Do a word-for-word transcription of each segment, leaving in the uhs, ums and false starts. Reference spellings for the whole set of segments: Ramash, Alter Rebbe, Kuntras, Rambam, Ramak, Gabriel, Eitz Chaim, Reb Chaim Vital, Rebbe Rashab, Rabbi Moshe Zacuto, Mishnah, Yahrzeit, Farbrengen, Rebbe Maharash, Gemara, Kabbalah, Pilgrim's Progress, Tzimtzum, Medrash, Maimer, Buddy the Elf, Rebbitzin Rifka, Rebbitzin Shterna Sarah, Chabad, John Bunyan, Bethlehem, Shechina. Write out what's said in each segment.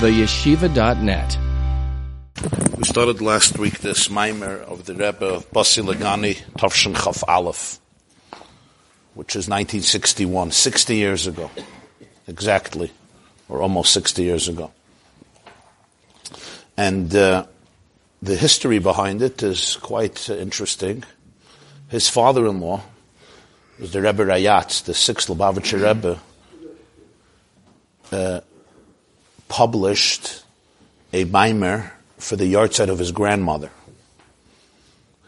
the yeshiva dot net. We started last week this Maimer of the Rebbe of Basilegani, Tovshin Chaf Aleph, which is nineteen sixty-one, sixty years ago, exactly, or almost sixty years ago. And uh, the history behind it is quite uh, interesting. His father-in-law was the Rebbe Rayatz, the sixth Lubavitcher Rebbe, uh, published a Maimer for the yahrzeit of his grandmother.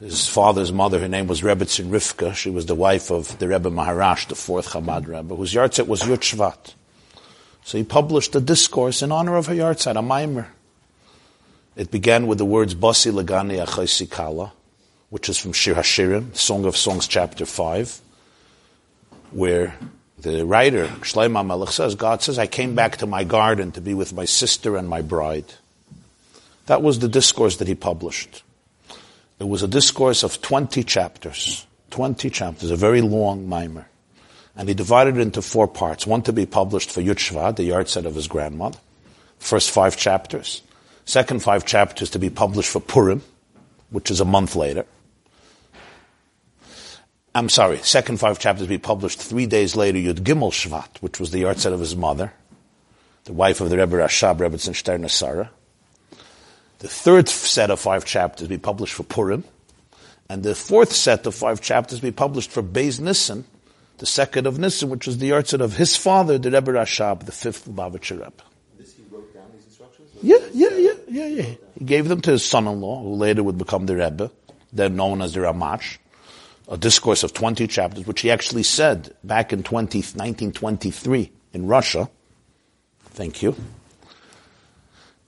His father's mother, her name was Rebbitzin Rifka. She was the wife of the Rebbe Maharash, the fourth Chabad Rebbe, whose yahrzeit was Yud Shvat. So he published a discourse in honor of her yahrzeit, a Maimer. It began with the words Basilegani Achaisi Kala, which is from Shir HaShirim, Song of Songs, chapter five, where the writer, Shleim HaMelech, says, God says, I came back to my garden to be with my sister and my bride. That was the discourse that he published. It was a discourse of twenty chapters, twenty chapters, a very long Maimer. And he divided it into four parts, one to be published for Yud Shvat, the yahrzeit of his grandmother, first five chapters. Second five chapters to be published for Purim, which is a month later. I'm sorry, second five chapters to be published three days later, Yud Gimel Shvat, which was the yahrzeit of his mother, the wife of the Rebbe Rashab, Rebbitzin Shterna Sarah. The third set of five chapters to be published for Purim, and the fourth set of five chapters to be published for Beis Nissen, the second of Nissen, which was the yahrzeit of his father, the Rebbe Rashab, the fifth Lubavitcher Rebbe. Yeah, yeah, yeah, yeah, yeah. He gave them to his son-in-law, who later would become the Rebbe, then known as the Ramash, a discourse of twenty chapters, which he actually said back in nineteen twenty-three in Russia. Thank you.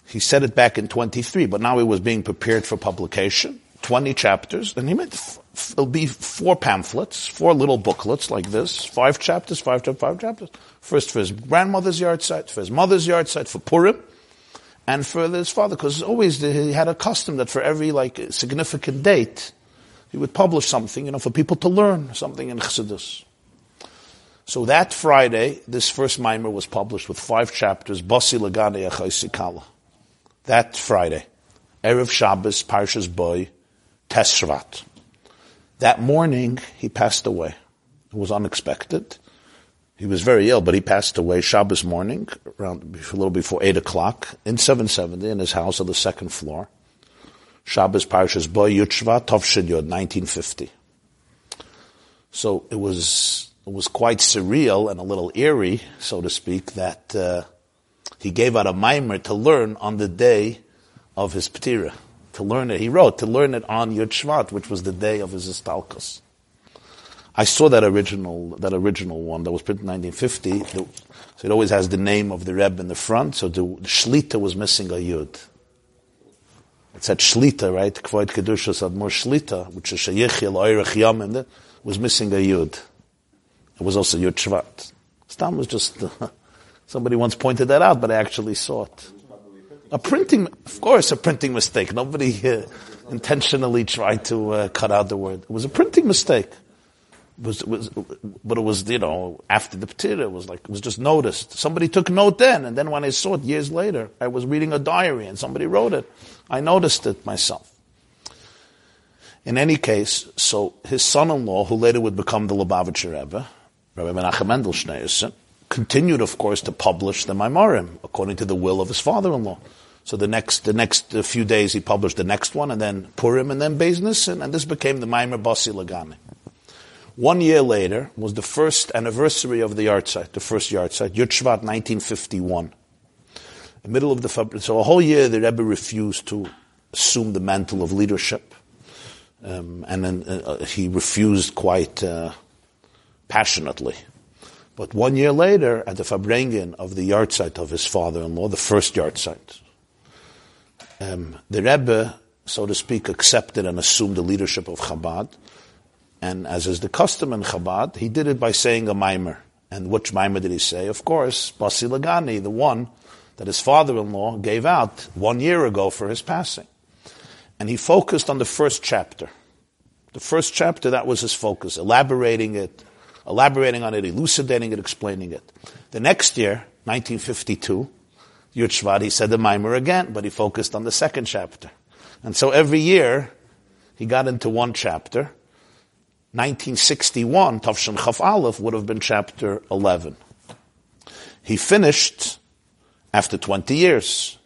He said it back in twenty-three, but now it was being prepared for publication, twenty chapters, and he meant f- f- it'll be four pamphlets, four little booklets like this, five chapters, five chapters, five chapters, first for his grandmother's yahrzeit, for his mother's yahrzeit, for Purim, and for his father, because always the, he had a custom that for every like significant date, he would publish something, you know, for people to learn something in Chassidus. So that Friday, this first Maimer was published with five chapters, Basilegani Achaisi Kala. That Friday, Erev Shabbos, Parshas Bo, Tes Shvat. That morning, he passed away. It was unexpected. He was very ill, but he passed away Shabbos morning, around a little before eight o'clock, in seven seventy, in his house on the second floor. Shabbos, Parshas Bo, Yud Shvat, Tovshin Yod, nineteen fifty. So it was it was quite surreal and a little eerie, so to speak, that uh, he gave out a Maimer to learn on the day of his Ptira. To learn it, he wrote, to learn it on Yud Shvat, which was the day of his Istalkos. I saw that original that original one that was printed in nineteen fifty. The, so it always has the name of the Rebbe in the front. So the, the Shlita was missing a Yud. It said Shlita, right? Kvoid Kedusha Sadmur Shlita, which is Sheyichil Oirech Yamim, was missing a Yud. It was also Yud Shvat. Stam was just uh, somebody once pointed that out, but I actually saw it. A printing, of course, a printing mistake. Nobody uh, intentionally tried to uh, cut out the word. It was a printing mistake. Was, was, but it was, you know, after the Ptira, it was like, it was just noticed. Somebody took note then, and then when I saw it years later, I was reading a diary and somebody wrote it. I noticed it myself. In any case, so his son-in-law, who later would become the Lubavitcher Rebbe, Rabbi Menachem Mendel Schneerson, continued, of course, to publish the Maimarim according to the will of his father-in-law. So the next, the next few days he published the next one, and then Purim, and then Beis Nissen, and this became the Maimer Basilegani. One year later was the first anniversary of the yahrzeit, the first yahrzeit, Yud Shvat, nineteen fifty-one. In the middle of the so a whole year the Rebbe refused to assume the mantle of leadership, um, and then uh, he refused quite uh, passionately. But one year later, at the Fabrengen of the yahrzeit of his father-in-law, the first yahrzeit, um, the Rebbe, so to speak, accepted and assumed the leadership of Chabad. And as is the custom in Chabad, he did it by saying a Maimer. And which Maimer did he say? Of course, Basilegani, the one that his father-in-law gave out one year ago for his passing. And he focused on the first chapter. The first chapter, that was his focus, elaborating it, elaborating on it, elucidating it, explaining it. The next year, nineteen fifty-two, Yud Shvat, he said the Maimer again, but he focused on the second chapter. And so every year, he got into one chapter. nineteen sixty-one, Tavshin Chaf Aleph, would have been chapter eleven. He finished after twenty years.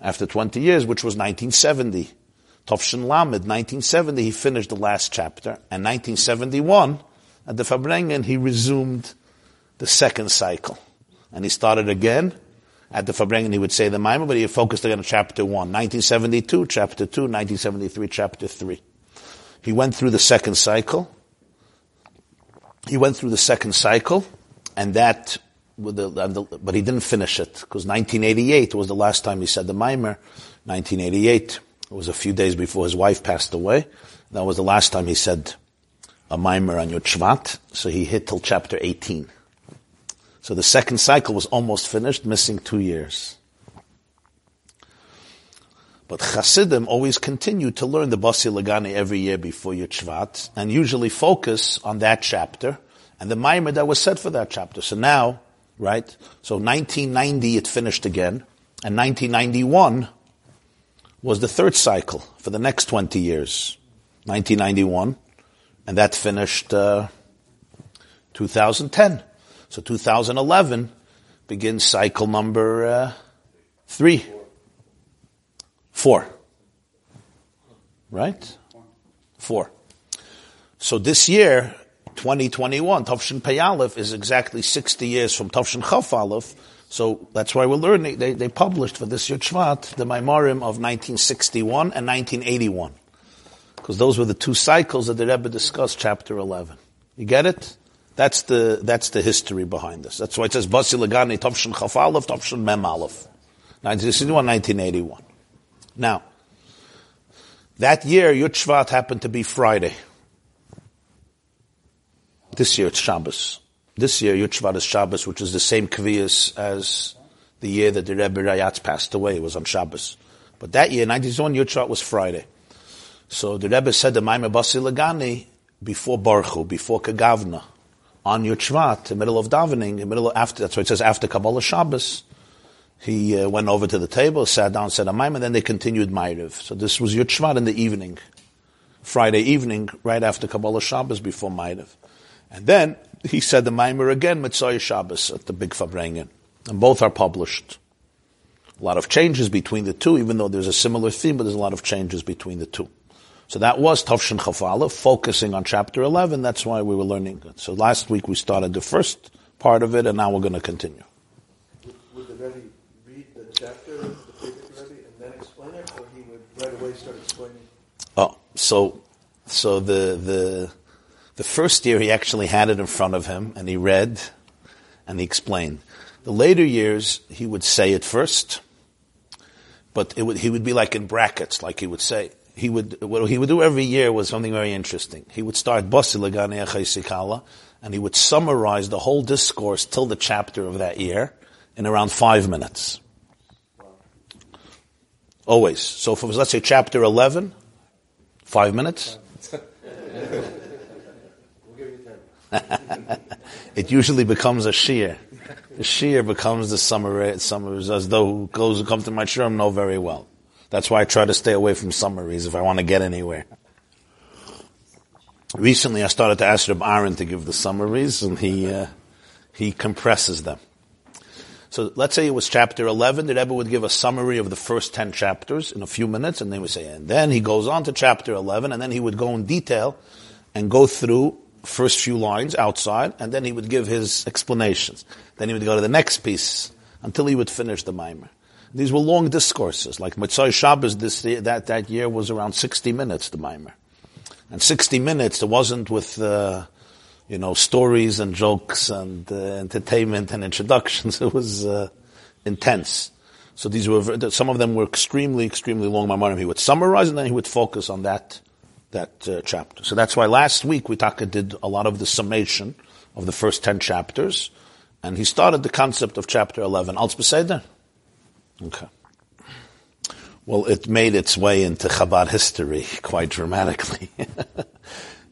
After twenty years, which was nineteen seventy. Tavshin Lamed, nineteen seventy, he finished the last chapter. And nineteen seventy-one, at the Farbrengen, he resumed the second cycle. And he started again. At the Farbrengen, he would say the Maimon, but he focused again on chapter one. nineteen seventy-two, chapter two, nineteen seventy-three, chapter three. He went through the second cycle. He went through the second cycle, and that, with the, and the, but he didn't finish it, because nineteen eighty-eight was the last time he said the Maimer. nineteen eighty-eight, it was a few days before his wife passed away. That was the last time he said a Maimer on Yud Shvat, so he hit till chapter eighteen. So the second cycle was almost finished, missing two years. But Chassidim always continue to learn the Basilegani every year before Yud Shvat, and usually focus on that chapter, and the Maimer that was said for that chapter. So now, right, so nineteen ninety it finished again, and nineteen ninety-one was the third cycle for the next twenty years. nineteen ninety-one, and that finished uh, two thousand ten. So two thousand eleven begins cycle number uh, three. Four. Right? Four. So this year, twenty twenty-one, Tavshin Pei Aleph is exactly sixty years from Tavshin Chaf Aleph. So that's why we're learning. They, they published for this Yud Shvat the Maimarim of nineteen sixty-one and nineteen eighty-one. Because those were the two cycles that the Rebbe discussed, chapter eleven. You get it? That's the that's the history behind this. That's why it says Basilegani Tavshin Chaf Aleph, Tavshin Mem Aleph. nineteen sixty-one, nineteen eighty-one. Now, that year Yud Shvat happened to be Friday. This year it's Shabbos. This year Yud Shvat is Shabbos, which is the same kviyas as the year that the Rebbe Rayatz passed away. It was on Shabbos. But that year, nineteen ninety-one, Yud Shvat was Friday. So the Rebbe said the Maimer Basilegani before Baruch Hu, before Kagavna. On Yud Shvat, the middle of davening, the middle of after, that's why it says after Kabbalah Shabbos, he uh, went over to the table, sat down, said a Maimon, and then they continued Ma'ariv. So this was Yud Shvat in the evening, Friday evening, right after Kabbalah Shabbos, before Ma'ariv. And then he said the Maimer again, Mitzvah Shabbos, at the Big Farbrengen. And both are published. A lot of changes between the two, even though there's a similar theme, but there's a lot of changes between the two. So that was Tavshin Chaf Aleph, focusing on chapter eleven. That's why we were learning. So last week we started the first part of it, and now we're going to continue. Would, would the Rebbe read the chapter, the previous Rebbe, and then explain it, or he would right away start explaining? Oh, so so the the the first year he actually had it in front of him, and he read, and he explained. The later years he would say it first, but it would he would be like in brackets, like he would say. He would, what he would do every year was something very interesting. He would start Basilegani Achaisikala, and he would summarize the whole discourse till the chapter of that year in around five minutes. Always. So if it was, let's say, chapter eleven, five minutes. It usually becomes a shir. The shir becomes the summary, summaries, as though those who come to my shirim know very well. That's why I try to stay away from summaries if I want to get anywhere. Recently, I started to ask Reb Aaron to give the summaries, and he uh, he compresses them. So let's say it was chapter eleven. The Rebbe would give a summary of the first ten chapters in a few minutes, and they would say, and then he goes on to chapter eleven, and then he would go in detail and go through first few lines outside, and then he would give his explanations. Then he would go to the next piece until he would finish the Maimer. These were long discourses, like Mitzvah Shabbos this year, that, that year was around sixty minutes, the Maimer. And sixty minutes, it wasn't with, uh, you know, stories and jokes and uh, entertainment and introductions. It was uh, intense. So these were, some of them were extremely, extremely long. Maimarim, he would summarize and then he would focus on that that uh, chapter. So that's why last week we did a lot of the summation of the first ten chapters. And he started the concept of chapter eleven. Alts Beseder? Okay. Well, it made its way into Chabad history quite dramatically.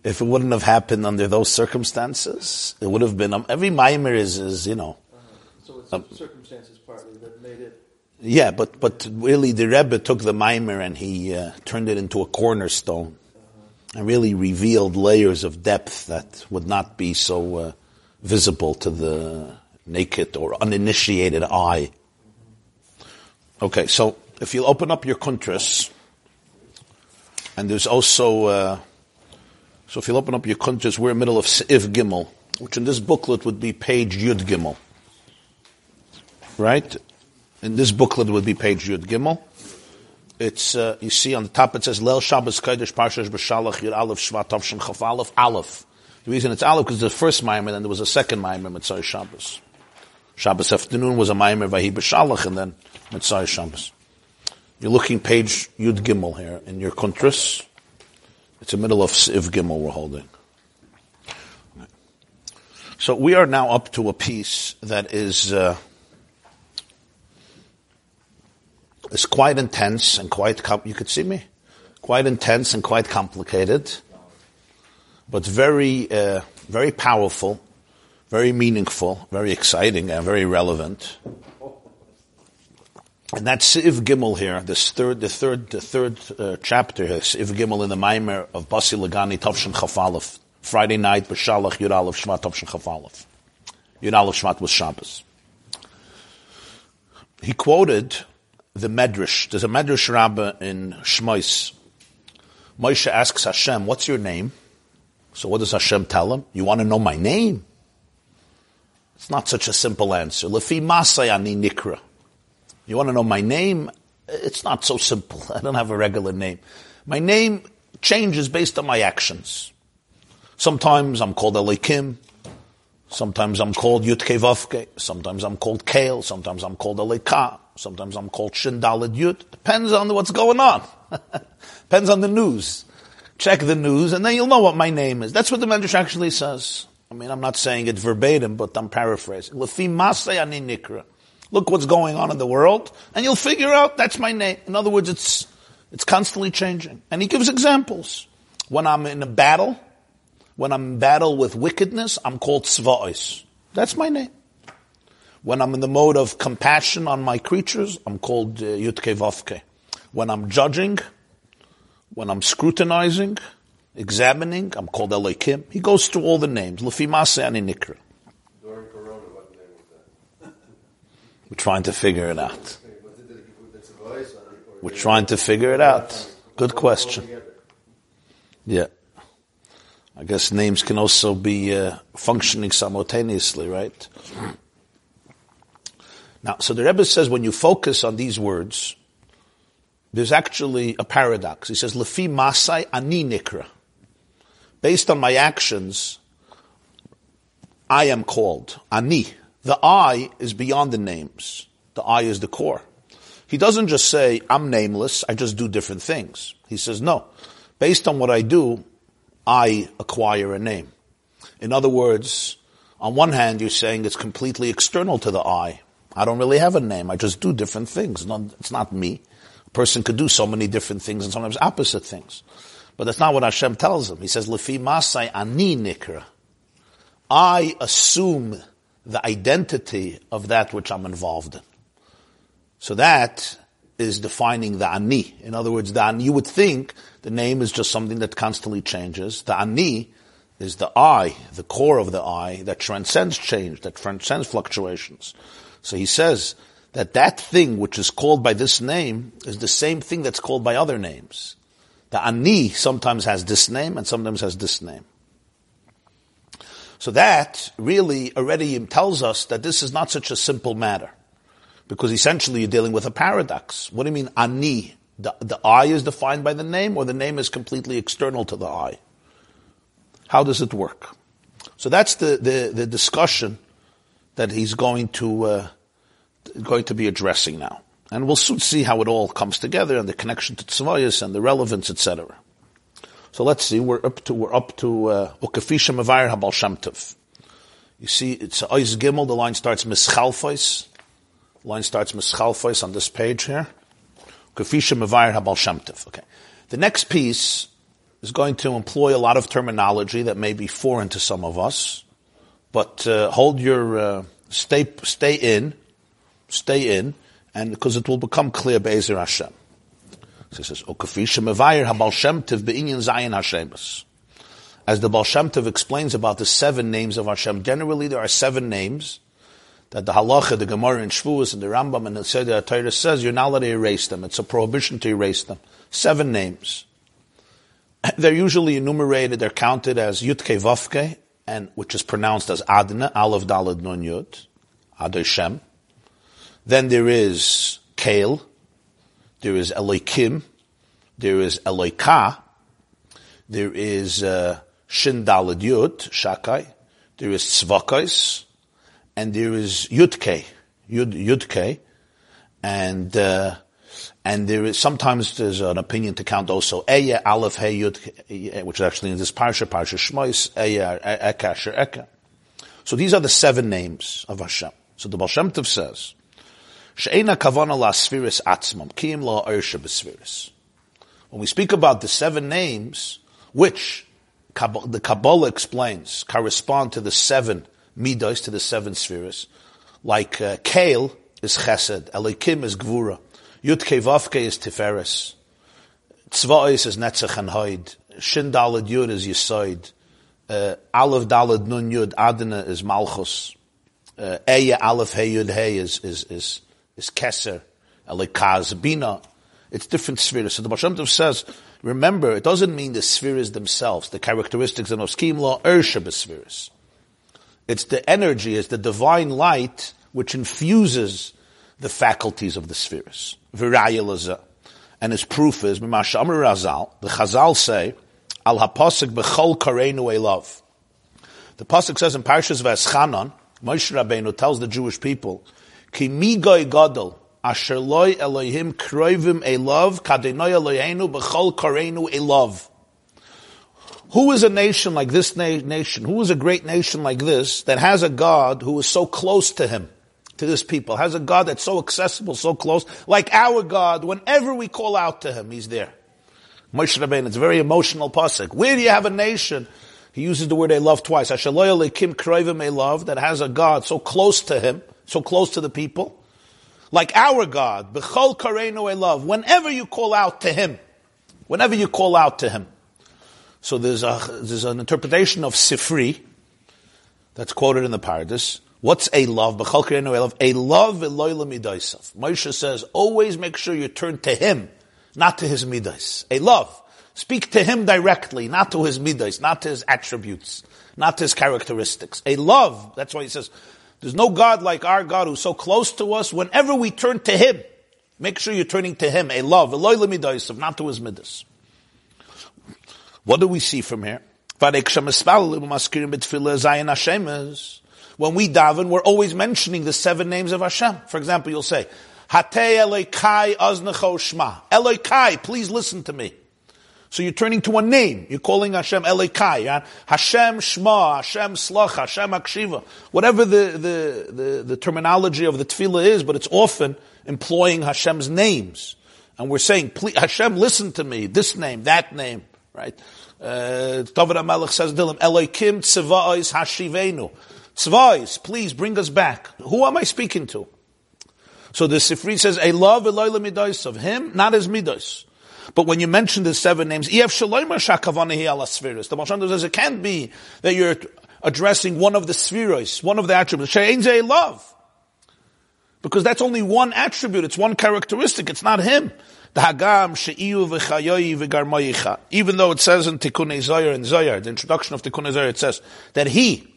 If it wouldn't have happened under those circumstances, it would have been, um, every Maimer is, is, you know. Uh-huh. So um, circumstances partly that made it. Yeah, but, but really the Rebbe took the Maimer and he uh, turned it into a cornerstone uh-huh. and really revealed layers of depth that would not be so uh, visible to the naked or uninitiated eye. Mm-hmm. Okay, so if you'll open up your Kuntras, and there's also, uh, so if you'll open up your Kuntras, we're in the middle of Seif Gimel, which in this booklet would be page Yud Gimel. Right? In this booklet would be page Yud Gimel. It's, uh, you see on the top it says, Leil Shabbos Kodesh Parshas B'Shalach Yud Aleph Shvat Tov Shin Chaf Aleph Aleph. The reason it's Aleph because there's the first Maimer, then there was a second Maimer, Mitzvah Shabbos. Shabbos afternoon was a Maimer, Vahi B'Shalach, and then Mitzvah Shabbos. You're looking page Yud Gimel here in your contras. It's the middle of Seif Gimel we're holding. So we are now up to a piece that is uh, is quite intense and quite com- you could see me, quite intense and quite complicated, but very uh, very powerful, very meaningful, very exciting, and very relevant. And that's Seif Gimel here, this third the third the third uh, chapter here, Seif Gimel in the Maimer of Basilegani Tavshin Chafalef. Friday night, B'Shalach, Yud Aleph Shvat, Tavshin Chaf Aleph. Yud Aleph Shvat was Shabbos. He quoted the Medrash. There's a Medrash Rabbah in Shmois. Moshe asks Hashem, what's your name? So what does Hashem tell him? You want to know my name? It's not such a simple answer. Lefi Masai Ani Nikra. You want to know my name? It's not so simple. I don't have a regular name. My name changes based on my actions. Sometimes I'm called Elikim. Sometimes I'm called Yutke Vavke. Sometimes I'm called Kale. Sometimes I'm called Elika. Sometimes I'm called Shindalid Yut. Depends on what's going on. Depends on the news. Check the news and then you'll know what my name is. That's what the Medrash actually says. I mean, I'm not saying it verbatim, but I'm paraphrasing. Lefi Masei Ani Nikra. Look what's going on in the world and you'll figure out that's my name. In other words, it's, it's constantly changing. And he gives examples. When I'm in a battle, When I'm in battle with wickedness, I'm called Tzva'os. That's my name. When I'm in the mode of compassion on my creatures, I'm called uh, Yutke Vavke. When I'm judging, when I'm scrutinizing, examining, I'm called Elikim. He goes through all the names. Lefi Masei Ani Nikra. During Corona, what name was that? We're trying to figure it out. We're trying to figure it out. Good question. Yeah. I guess names can also be uh, functioning simultaneously, right? Now, so the Rebbe says when you focus on these words, there's actually a paradox. He says, Lefi Masai Ani Nikra. Based on my actions, I am called. Ani. The I is beyond the names. The I is the core. He doesn't just say, I'm nameless, I just do different things. He says, no. Based on what I do, I acquire a name. In other words, on one hand, you're saying it's completely external to the I. I don't really have a name. I just do different things. It's not me. A person could do so many different things and sometimes opposite things. But that's not what Hashem tells him. He says, Lefi Masai Ani Nikra. I assume the identity of that which I'm involved in. So that is defining the Ani. In other words, the Ani, you would think the name is just something that constantly changes. The Ani is the I, the core of the I, that transcends change, that transcends fluctuations. So he says that that thing which is called by this name is the same thing that's called by other names. The Ani sometimes has this name and sometimes has this name. So that really already tells us that this is not such a simple matter. Because essentially you're dealing with a paradox. What do you mean, Ani? The, the I is defined by the name, or the name is completely external to the I? How does it work? So that's the, the, the discussion that he's going to uh, going to be addressing now. And we'll soon see how it all comes together and the connection to tzvayis and the relevance, et cetera. So let's see, we're up to, we're up to, uh, Ukefisha Mevayir HaBaal Shem Tov. You see, it's Ois Gimel, the line starts Mischalfos. Line starts Mischalfos on this page here. Kefisha Mevayir HaBaal Shem Tov. Okay. The next piece is going to employ a lot of terminology that may be foreign to some of us, but uh, hold your uh, stay stay in, stay in, and because it will become clear be'ezer Hashem. So he says, O kafisha mevayer haBaal Shem Tov be'inyan zayin Hashemus. As the Baal Shem Tov explains about the seven names of Hashem, generally there are seven names that the halacha, the Gemara and Shavuos and the Rambam and the Seder HaTorah says you're not allowed to erase them. It's a prohibition to erase them. Seven names. They're usually enumerated, they're counted as Yudke Vavke, and which is pronounced as Adna, Aleph Dalad Nun Yud, Adai Shem. Then there is Kael, there is Elokim, there is Eloika, there is uh, Shin Dalad Yud, Shakai, there is Tzvakais, and there is Yudke, Yud, Yudke, and uh, and there is, sometimes there's an opinion to count also Eya, Aleph, Hey, Yud, which is actually in this Parsha, Parsha Shmois, Eya, Eka, Asher, Eka. So these are the seven names of Hashem. So the Baal Shem Tov says, She'ena kavana la sfiris atzmam, kiim la orsha b'sfiris. When we speak about the seven names, which the Kabbalah explains correspond to the seven midos, to the seven spheres, like uh, Kael is Chesed, Elikim is Gvura, Yudke Vavke is Tiferes, Tzva'is is Netzach and Hoid, Shin Dalad Yud is Yisoid, uh, Aleph Dalad Nun Yud Adna is Malchus, uh, Eya Aleph Hey Yud Hey is is is is Keser, Elikaz Bina. It's different spheres. So the Baal Shem Tov says, remember, it doesn't mean the spheres themselves, the characteristics of Skim Law Ersha B'Spheres. It's the energy, it's the divine light which infuses the faculties of the spheres. Viraya laza. And his proof is, Mimasha Amr Razal, the Chazal say, Al HaPasik B'chol Kareinu Elav. The Pasik says in Parshas V'eschanan, Moshe Rabbeinu tells the Jewish people, Ki migoi gadol, asher loi Elohim kroivim elav, kadenoi Eloheinu b'chol kareinu elav. Who is a nation like this na- nation? Who is a great nation like this that has a God who is so close to him, to this people? Has a God that's so accessible, so close, like our God. Whenever we call out to him, he's there. Moshe Rabbeinu, it's a very emotional pasuk. Where do you have a nation? He uses the word "elav" twice. Asher lo elikim kroivim elav, that has a God so close to him, so close to the people, like our God. B'chol kareinu elav. Whenever you call out to him, whenever you call out to him. So there's a there's an interpretation of Sifrei that's quoted in the Pardes. What's a love? B'chol kareinu a love. A love eloi l'midasav. Moshe says, always make sure you turn to him, not to his midas. A love. Speak to him directly, not to his midas, not to his attributes, not to his characteristics. A love. That's why he says, there's no God like our God who's so close to us. Whenever we turn to him, make sure you're turning to him. A love eloi l'midasav, not to his midas. What do we see from here? When we daven, we're always mentioning the seven names of Hashem. For example, you'll say, Hatei Elokai Aznecho Shma. Elokai, please listen to me. So you're turning to a name. You're calling Hashem Elokai. Yeah? Hashem Shma, Hashem Slach, Hashem Akshiva. Whatever the, the, the, the terminology of the tefillah is, but it's often employing Hashem's names. And we're saying, please, Hashem, listen to me. This name, that name. Right? Uh, David HaMelech says, Dilim, Elokim tzva'is hashivenu. Tzva'is, please bring us back. Who am I speaking to? So the Sifri says, a love Eloi l'midos, of him, not his midos. But when you mention the seven names, Eif Shaloymer shakavanehi ala sfiris. The Baal Shem Tov says, it can't be that you're addressing one of the sfiros, one of the attributes. She'ein zeh love. Because that's only one attribute, it's one characteristic, it's not him. Even though it says in Tikkunei Zohar and Zohar, the introduction of Tikkunei Zohar, it says that he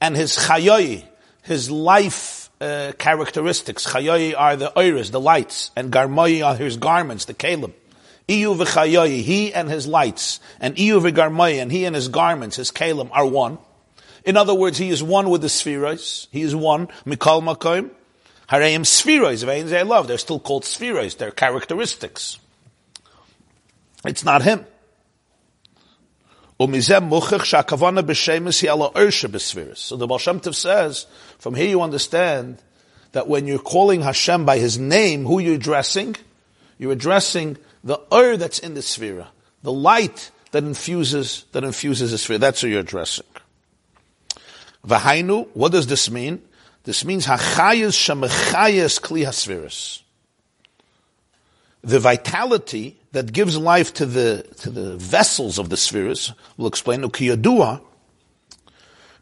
and his chayoi, his life uh, characteristics, chayoi are the oiris, the lights, and garmoi are his garments, the kalim. Iyu v'chayoi, he and his lights, and iyu v'garmoi, and he and his garments, his kalim, are one. In other words, he is one with the spheroids. He is one, mikol makoim. Hareim spheroids, veins they love. They're still called spheroids. They're characteristics. It's not him. So the Baal Shem Tov says, from here you understand that when you're calling Hashem by his name, who you're addressing? You're addressing the ur that's in the sphera, the light that infuses that infuses the sphera. That's who you're addressing. V'hainu, what does this mean? This means hachayas shemachayas kli hasvirus. The vitality that gives life to the to the vessels of the spheres, we'll explain. Ukiyadua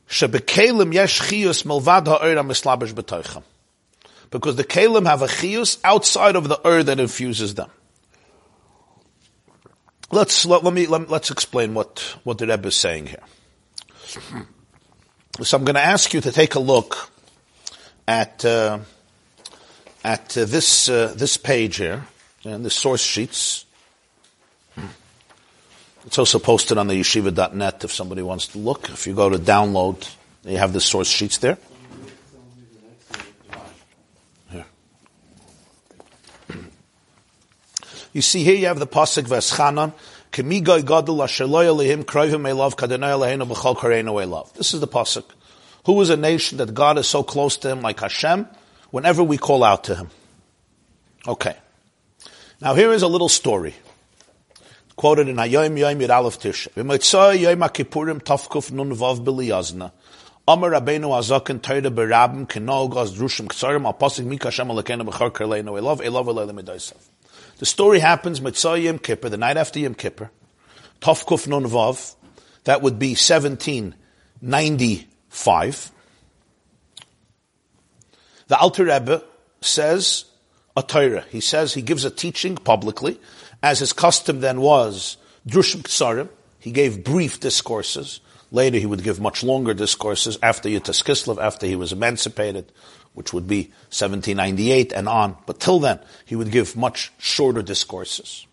shebekelim yesh chiyus melvad ha'or mislabish b'toichem, because the kelim have a chiyus outside of the ur that infuses them. Let's let, let me let, let's explain what what the Rebbe is saying here. So I'm going to ask you to take a look at uh, at uh, this uh, this page here. And the source sheets. It's also posted on the yeshiva dot net if somebody wants to look. If you go to download, you have the source sheets there. Here. You see here you have the pasuk v'eschanan k'migoi gadol asher lo yalehim kroivim elav kadenai aleinu b'chol kareinu elav. This is the pasuk. Who is a nation that God is so close to him like Hashem whenever we call out to him? Okay. Now here is a little story, quoted in Hayom Yom Yud Aleph Tisha. V'motzei Yom HaKippurim Tafkuf Nun Vav B'Liyazna. Amar Rabbeinu Azaken Teira B'Rabim K'Nog Az Drushim K'Tzarim Al Pasik Mika Hashem Alekena B'Chor K'Leinu Elav Elav Elav Elav. The story happens Motzei Yom Kippur, the night after Yom Kippur, Tafkuf Nun Vav. That would be seventeen ninety-five. The Alter Rebbe says a Torah. He says he gives a teaching publicly, as his custom then was, drushim k'tsarim. He gave brief discourses. Later he would give much longer discourses after Yitzchak Kislev, after he was emancipated, which would be seventeen ninety-eight and on. But till then, he would give much shorter discourses.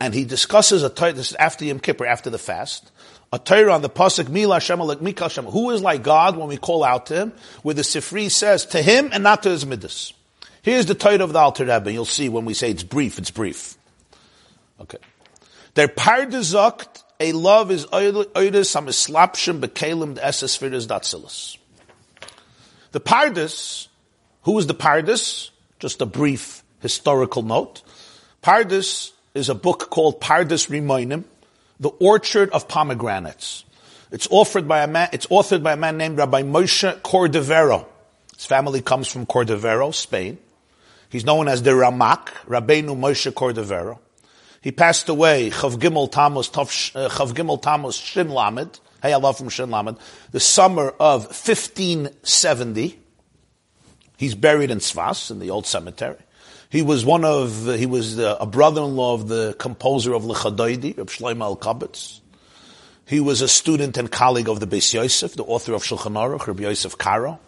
And he discusses a Torah, this is after Yom Kippur, after the fast, a Torah on the pasuk, Mila Hashem Alek Mika Hashem, who is like God when we call out to him, where the Sifrei says, to him and not to his midas. Here's the Torah of the Alter Rebbe. You'll see when we say it's brief, it's brief. Okay. Their pardesakt, a love is oides, am eslapshim, bekelim, the esesfiris, datzilis. The pardes, who is the pardes? Just a brief historical note. Pardes is a book called Pardes Rimonim, The Orchard of Pomegranates. It's offered by a man, it's authored by a man named Rabbi Moshe Cordovero. His family comes from Cordovero, Spain. He's known as the Ramak, Rabbeinu Moshe Cordovero. He passed away, Chav Gimel Tammuz, Chav Gimel Tammuz Shin Lamed, hey, I love from Shin Lamed, the summer of fifteen seventy. He's buried in Sfas, in the old cemetery. He was one of, he was a brother-in-law of the composer of L'Chadoidi, Reb Shlomo Elkabetz. He was a student and colleague of the Beis Yosef, the author of Shulchan Aruch, Rabbi Yosef Kara.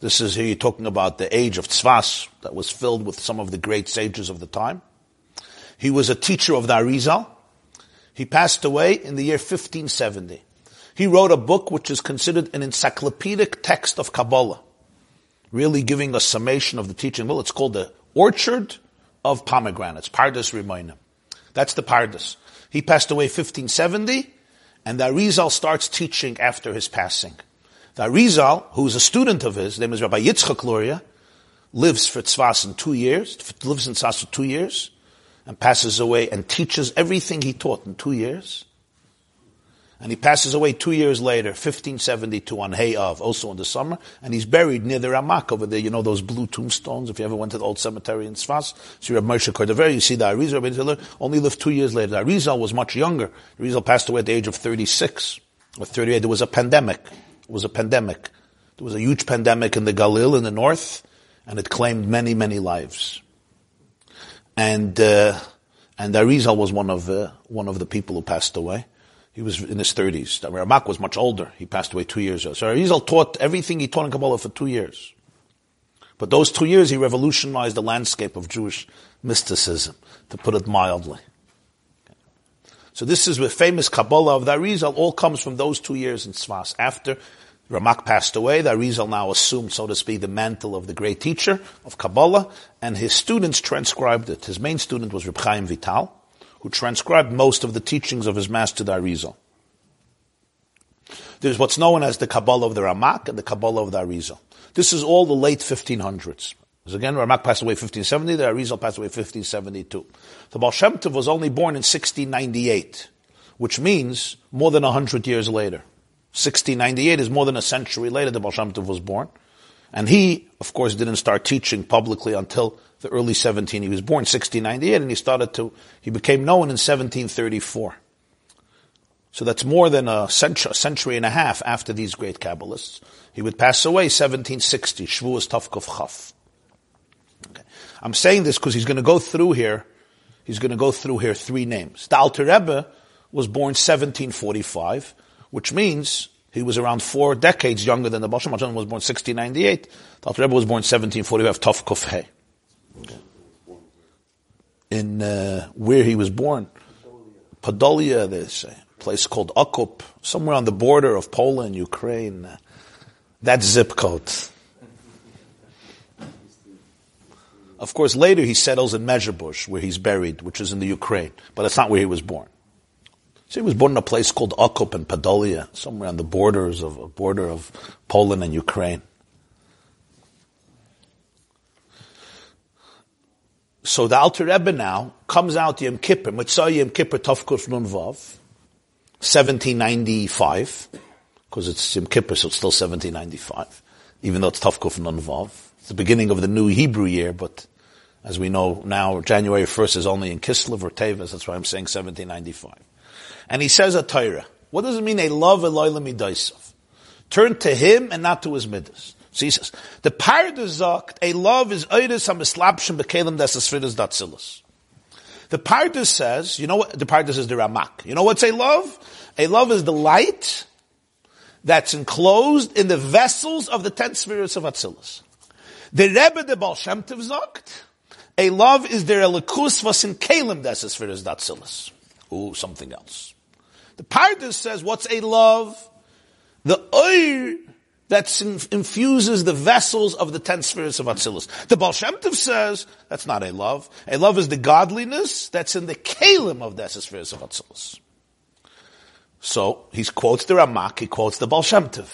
This is here you're talking about the age of Tzfas that was filled with some of the great sages of the time. He was a teacher of the Arizal. He passed away in the year fifteen seventy. He wrote a book which is considered an encyclopedic text of Kabbalah, really giving a summation of the teaching. Well, it's called the Orchard of Pomegranates, Pardes Rimonim. That's the Pardes. He passed away fifteen seventy, and the Arizal starts teaching after his passing. The Arizal, who is a student of his, his name is Rabbi Yitzchak Luria, lives for Tzfas in two years, lives in Tzfas for two years, and passes away and teaches everything he taught in two years. And he passes away two years later, fifteen seventy-two, on Hay Av, also in the summer, and he's buried near the Ramak over there, you know, those blue tombstones, if you ever went to the old cemetery in Tzfas, see Rabbi Moshe Cordovero, you see the Arizal, Rabbi Yitzchak Luria, only lived two years later. The Arizal was much younger. The Arizal passed away at the age of thirty-six, or thirty-eight, there was a pandemic. It was a pandemic. There was a huge pandemic in the Galil, in the north, and it claimed many, many lives. And uh, and Arizal was one of uh, one of the people who passed away. He was in his thirties. Ramak was much older. He passed away two years ago. So Arizal taught everything he taught in Kabbalah for two years. But those two years, he revolutionized the landscape of Jewish mysticism, to put it mildly. So this is the famous Kabbalah of the Arizal, all comes from those two years in Tzfas. After Ramak passed away, the Arizal now assumed, so to speak, the mantle of the great teacher of Kabbalah, and his students transcribed it. His main student was Reb Chaim Vital, who transcribed most of the teachings of his master, the Arizal. There's what's known as the Kabbalah of the Ramak and the Kabbalah of the Arizal. This is all the late fifteen hundreds. Again, Ramak passed away fifteen seventy, the Arizal passed away fifteen seventy-two. The Baal Shem Tov was only born in sixteen ninety-eight, which means more than one hundred years later. sixteen ninety-eight is more than a century later the Baal Shem Tov was born. And he, of course, didn't start teaching publicly until the early seventeen. He was born sixteen ninety-eight, and he started to, he became known in seventeen thirty-four. So that's more than a century, a century and a half after these great Kabbalists. He would pass away seventeen sixty, Shavuos Tavkuf Chaf. Okay. I'm saying this because he's going to go through here, he's going to go through here three names. The Alter Rebbe was born seventeen forty-five, which means he was around four decades younger than the Baal Shem Tov. Was born sixteen ninety-eight. The Alter Rebbe was born seventeen forty-five, Tov Kuf He. In uh, where he was born, Podolia, there's a place called Okup, somewhere on the border of Poland, Ukraine. That zip code. Of course, later he settles in Mezhebush, where he's buried, which is in the Ukraine, but that's not where he was born. So he was born in a place called Okup in Podolia, somewhere on the borders of a border of Poland and Ukraine. So the Alter Rebbe now comes out Yom Kippur, Mitzvah Yom Kippur Tovkuf Nun Vav, seventeen ninety-five, because it's Yom Kippur, so it's still seventeen ninety-five, even though it's Tovkuf Nun Vav. It's the beginning of the new Hebrew year, but as we know now, January first is only in Kislev or Teves, that's why I'm saying seventeen ninety-five. And he says a Torah. What does it mean, a love Eloila Midaisav? Turn to him and not to his Midas. So he says, the Pardes sagt, a love is Eiris HaMislapshem B'Kelem Das Esfridas Datzilis. The Pardes says, you know what, the Pardes is the Ramak. You know what's a love? A love is the light that's enclosed in the vessels of the ten spheres of Atzilis. The Rebbe the Baal Shem Tov sagt, a love is the Elikus Vas in Kelem Das Esfridas Datzilis. Ooh, something else. The Pardes says, what's a love? The oir that infuses the vessels of the ten spheres of Atzilus. The Baal Shem Tov says, that's not a love. A love is the godliness that's in the kalim of the spheres of Atzilus. So, he quotes the Ramak, he quotes the Baal Shem Tov.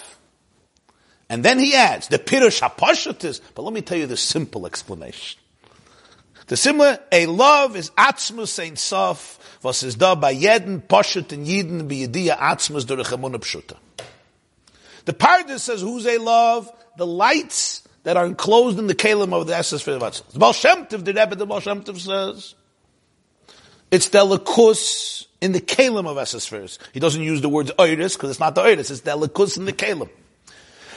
And then he adds, the Pirush HaPashut is, but let me tell you the simple explanation. The similar, a love is Atzmus Ein Sof, was is da by Yedin, Poshut, and Yidin, Biyadiya, Atzmus, Durechemun, Pshuta. The Pardes says, who's a love? The lights that are enclosed in the Kalim of the Esesfer of Atzmus. The Baal Shem Tov, the Rebbe, the Baal Shem Tov says, it's the Elikus in the Kalim of Esesfer. He doesn't use the words Eiris, because it's not the Eiris, it's the Elikus in the Kalim.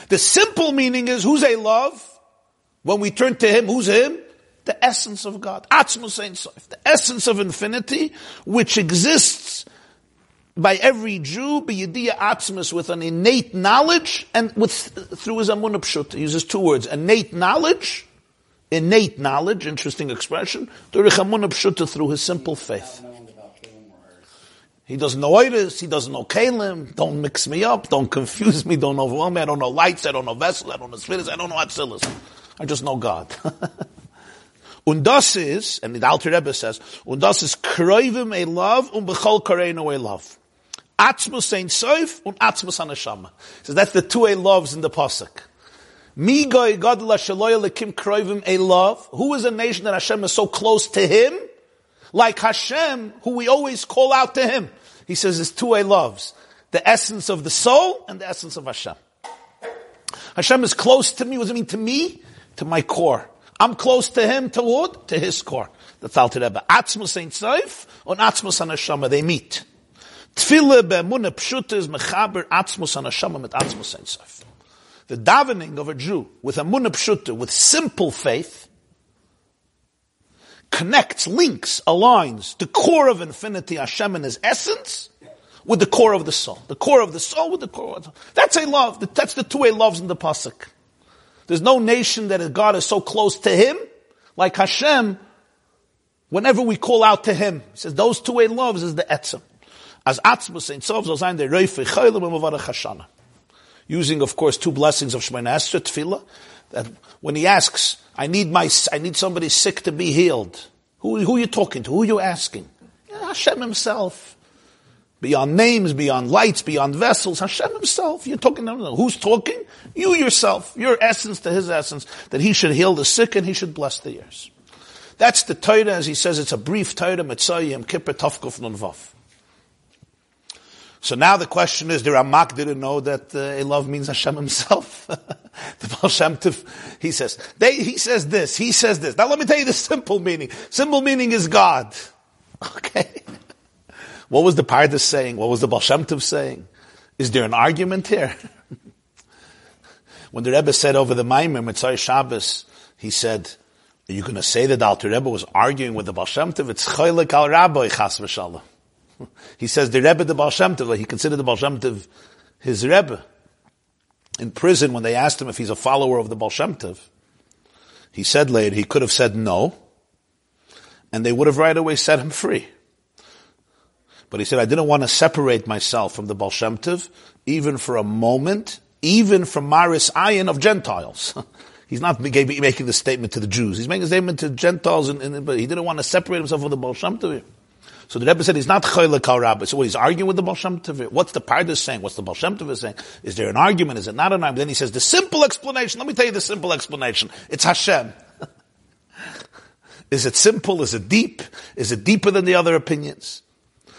The simple meaning is, who's a love? When we turn to him, who's him? The essence of God, Atzmus Ein Sof, the essence of infinity, which exists by every Jew, b'yediyah Atzmus, with an innate knowledge, and with through his amunah pshut. He uses two words, innate knowledge, innate knowledge, interesting expression, derech amunah pshut, through his simple faith. He doesn't know Eiris, he doesn't know Kalim, don't mix me up, don't confuse me, don't overwhelm me, I don't know lights, I don't know vessels, I don't know spheres, I don't know Atzilus. I just know God. Und das is, and the Alter Rebbe says, und das is kroivim a love, und bechol kareinu a love. Atzmus ein soif, und atzmus hanashama. So that's the two a loves in the Pasuk. Migoi gadla shaloya lekim kroivim a love. Who is a nation that Hashem is so close to him? Like Hashem, who we always call out to him. He says there's two a loves. The essence of the soul, and the essence of Hashem. Hashem is close to me, what does it mean to me? To my core. I'm close to him, to what? To his core. That's Alter Rebbe. Atzmus Ein Sof and Atzmus HaNeshama, they meet. Tefillah be'emunah pshuta is mechaber Atzmus HaNeshama mit Atzmus Ein Sof. The davening of a Jew with emunah pshuta, with simple faith, connects, links, aligns the core of infinity, Hashem and his essence, with the core of the soul. The core of the soul with the core of the soul. That's a love. That's the two-way loves in the Pasuk. There's no nation that God is so close to him, like Hashem, whenever we call out to him. He says, those two way loves is the etzem. As atzmus ein sof, zolzayin de reifei chaylim u'mevarach hashana. Using, of course, two blessings of Shemona Esrei tefillah, that when he asks, I need my, I need somebody sick to be healed. Who, who are you talking to? Who are you asking? Yeah, Hashem himself. Beyond names, beyond lights, beyond vessels, Hashem himself. You're talking to him. Who's talking? You yourself. Your essence to his essence. That he should heal the sick and he should bless the years. That's the Torah, as he says, it's a brief Torah, Mitzvah Yom Kippur, Tavkuf Nun Vav. So now the question is, the Ramak didn't know that uh, Elov means Hashem himself. The Baal Shem Tov, he says, they, he says this, he says this. Now let me tell you the simple meaning. Simple meaning is God. Okay. What was the Pardes saying? What was the Baal Shem Tov saying? Is there an argument here? When the Rebbe said over the Maimim, Mitzvah Shabbos, he said, are you going to say that the Alter Rebbe was arguing with the Baal Shem Tov? It's Choylek al Rabbi Chas V'Shalom. He says the Rebbe, the Baal Shem Tov, like he considered the Baal Shem Tov his Rebbe. In prison, when they asked him if he's a follower of the Baal Shem Tov, he said later, he could have said no, and they would have right away set him free. But he said, I didn't want to separate myself from the Baal Shem Tov, even for a moment, even from Maris Ayin of Gentiles. He's not making the statement to the Jews. He's making a statement to Gentiles, and, and, but he didn't want to separate himself from the Baal Shem Tov. So the Rebbe said he's not Choylek al Rabbi. So what, he's arguing with the Baal Shem Tov? What's the Pardes saying? What's the Baal Shem Tov saying? Is there an argument? Is it not an argument? Then he says, the simple explanation, let me tell you the simple explanation. It's Hashem. Is it simple? Is it deep? Is it deeper than the other opinions?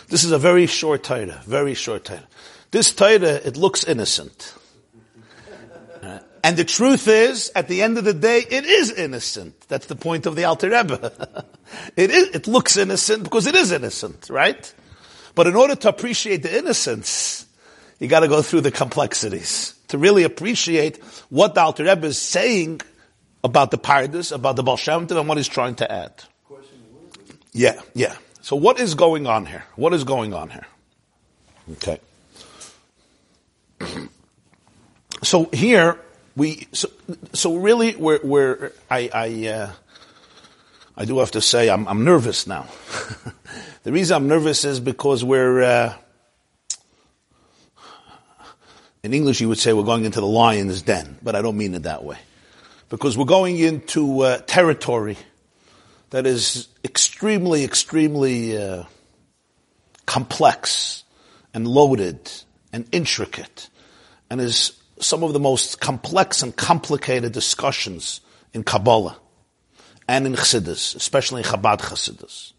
This is a very short Torah, very short Torah. This Torah, it looks innocent. And the truth is, at the end of the day, it is innocent. That's the point of the Alter Rebbe. It is, it looks innocent because it is innocent, right? But in order to appreciate the innocence, you got to go through the complexities. To really appreciate what the Alter Rebbe is saying about the Pardes, about the Baal Shem Tov, and what he's trying to add. Yeah, yeah. So what is going on here? What is going on here? Okay. So here... We so, so really we're, we're I I, uh, I do have to say I'm I'm nervous now. The reason I'm nervous is because we're uh, in English you would say we're going into the lion's den, but I don't mean it that way, because we're going into uh, territory that is extremely extremely uh, complex and loaded and intricate, and is some of the most complex and complicated discussions in Kabbalah and in Chassidus, especially in Chabad Chassidus.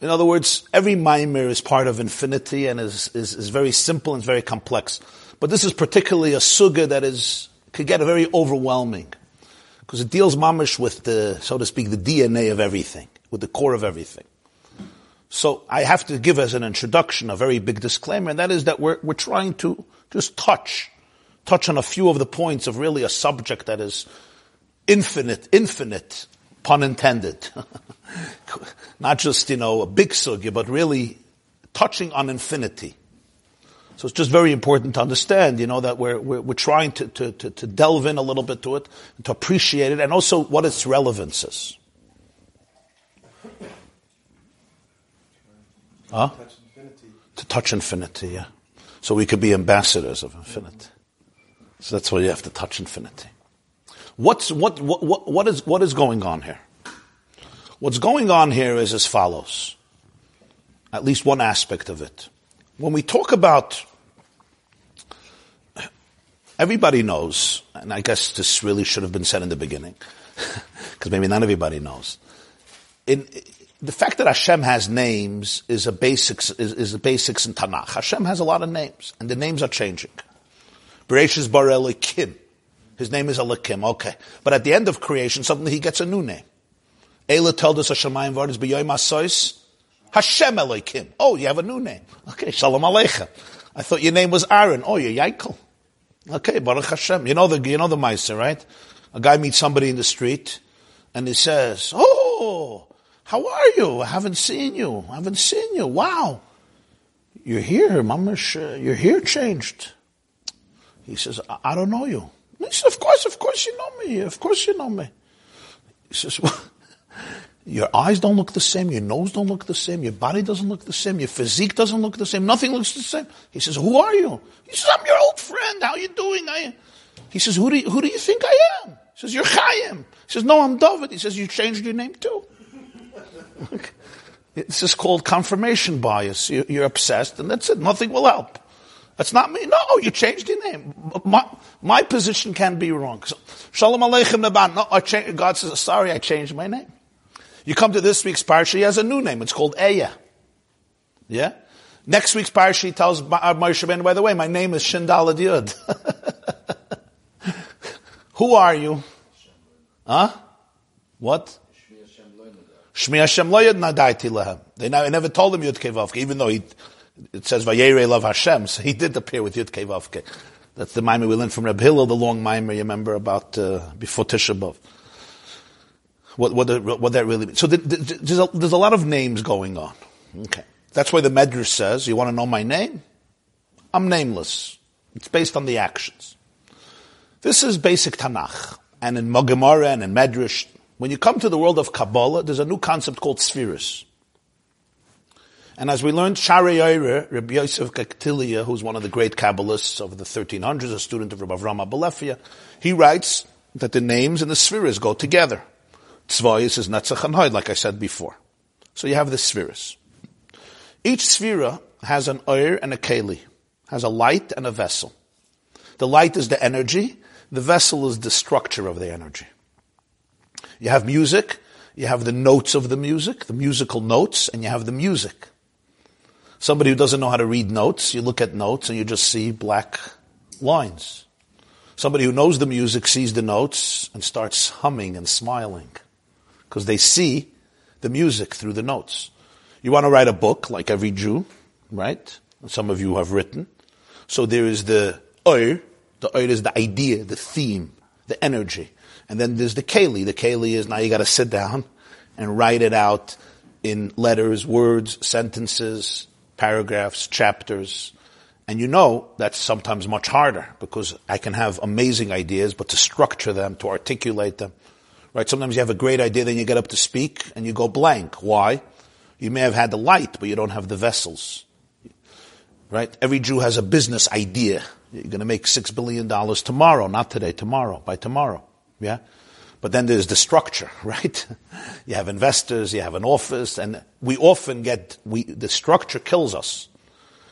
In other words, every Maimer is part of infinity and is, is, is very simple and very complex. But this is particularly a suga that is, could get very overwhelming, because it deals mamish with the, so to speak, the D N A of everything, with the core of everything. So I have to give as an introduction a very big disclaimer, and that is that we're, we're trying to just touch touch on a few of the points of really a subject that is infinite, infinite, pun intended. Not just, you know, a big sugya, but really touching on infinity. So it's just very important to understand, you know, that we're we're, we're trying to, to, to, to delve in a little bit to it, and to appreciate it, and also what its relevance is. Huh? To touch infinity. To touch infinity, yeah. So we could be ambassadors of infinity. Mm-hmm. So that's why you have to touch infinity. What's, what, what, what, what is, what is going on here? What's going on here is as follows. At least one aspect of it. When we talk about, everybody knows, and I guess this really should have been said in the beginning, because maybe not everybody knows. In, the fact that Hashem has names is a basics, is, is a basics in Tanakh. Hashem has a lot of names, and the names are changing. Bereshis bara Elikim. His name is Elikim, okay. But at the end of creation, suddenly he gets a new name. Eila told us Hashemayim Vardis b'yoyim asois Hashem Elikim. Oh, you have a new name. Okay, Shalom Aleichem. I thought your name was Aaron. Oh, you're Yaakov. Okay, Baruch Hashem. You know the you know the Meiser, right? A guy meets somebody in the street, and he says, "Oh, how are you? I haven't seen you. I haven't seen you. Wow, you're here, Mamash. Your hair changed." He says, I, I don't know you. He says, of course, of course you know me. Of course you know me. He says, well, your eyes don't look the same. Your nose don't look the same. Your body doesn't look the same. Your physique doesn't look the same. Nothing looks the same. He says, who are you? He says, I'm your old friend. How you doing? I... He says, who do, you, who do you think I am? He says, you're Chaim. He says, no, I'm David. He says, you changed your name too. This is called confirmation bias. You're, you're obsessed, and that's it. Nothing will help. That's not me. No, you changed your name. My, my position can be wrong. So, Shalom Aleichem Naban. No, I cha- God says, sorry, I changed my name. You come to this week's parsha, he has a new name. It's called Eya. Yeah? Next week's parasha tells Moshe Rabbeinu, by the way, my name is Shin Daled Yud. Who are you? Huh? What? Shmi Hashem Lo Yod Nadaiti Lehem. They never told him Yud Kei Vavke, even though he, it says Vayirei Lev Hashem, so he did appear with Yud Kei Vavke. That's the mimer we learned from Reb Hillel, the long mimer you remember about uh, before Tisha B'Av. What, what, what that really means. So the, the, there's, a, there's a lot of names going on. Okay, that's why the Medrash says, "You want to know my name? I'm nameless. It's based on the actions." This is basic Tanakh, and in Gemara and in Medrash. When you come to the world of Kabbalah, there's a new concept called spheres. And as we learned, Sharei Yoreh, Rabbi Yosef Kara, who's one of the great Kabbalists of the thirteen hundreds, a student of Rabbi Ramah Balefiya, he writes that the names and the spheres go together. Tzvayis is Netzach and Hod, like I said before. So you have the spheres. Each sphera has an oyer and a keli, has a light and a vessel. The light is the energy, the vessel is the structure of the energy. You have music, you have the notes of the music, the musical notes, and you have the music. Somebody who doesn't know how to read notes, you look at notes and you just see black lines. Somebody who knows the music sees the notes and starts humming and smiling, because they see the music through the notes. You want to write a book, like every Jew, right? And some of you have written. So there is the oir. The oir is the idea, the theme, the energy. And then there's the keli. The keli is now you got to sit down and write it out in letters, words, sentences, paragraphs, chapters. And you know that's sometimes much harder, because I can have amazing ideas, but to structure them, to articulate them, right? Sometimes you have a great idea, then you get up to speak and you go blank. Why? You may have had the light, but you don't have the vessels, right? Every Jew has a business idea. You're going to make six billion dollars tomorrow, not today, tomorrow, by tomorrow. Yeah, but then there's the structure, right? You have investors, you have an office, and we often get we the structure kills us,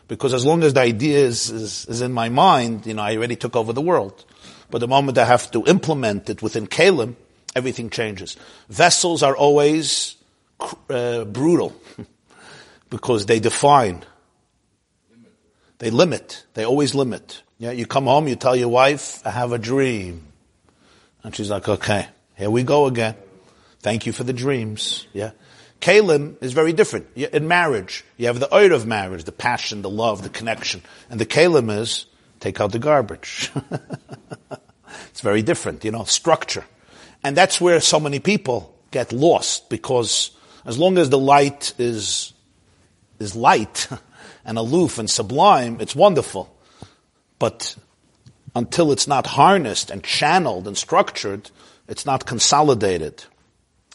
because as long as the idea is, is is in my mind, you know, I already took over the world. But the moment I have to implement it within Kalim, everything changes. Vessels are always uh, brutal because they define, they limit, they always limit. Yeah, you come home, you tell your wife, "I have a dream." And she's like, okay, here we go again. Thank you for the dreams. Yeah. Kalim is very different. In marriage, you have the oyer of marriage, the passion, the love, the connection. And the kalim is, take out the garbage. It's very different, you know, structure. And that's where so many people get lost, because as long as the light is, is light and aloof and sublime, it's wonderful. But until it's not harnessed and channeled and structured, it's not consolidated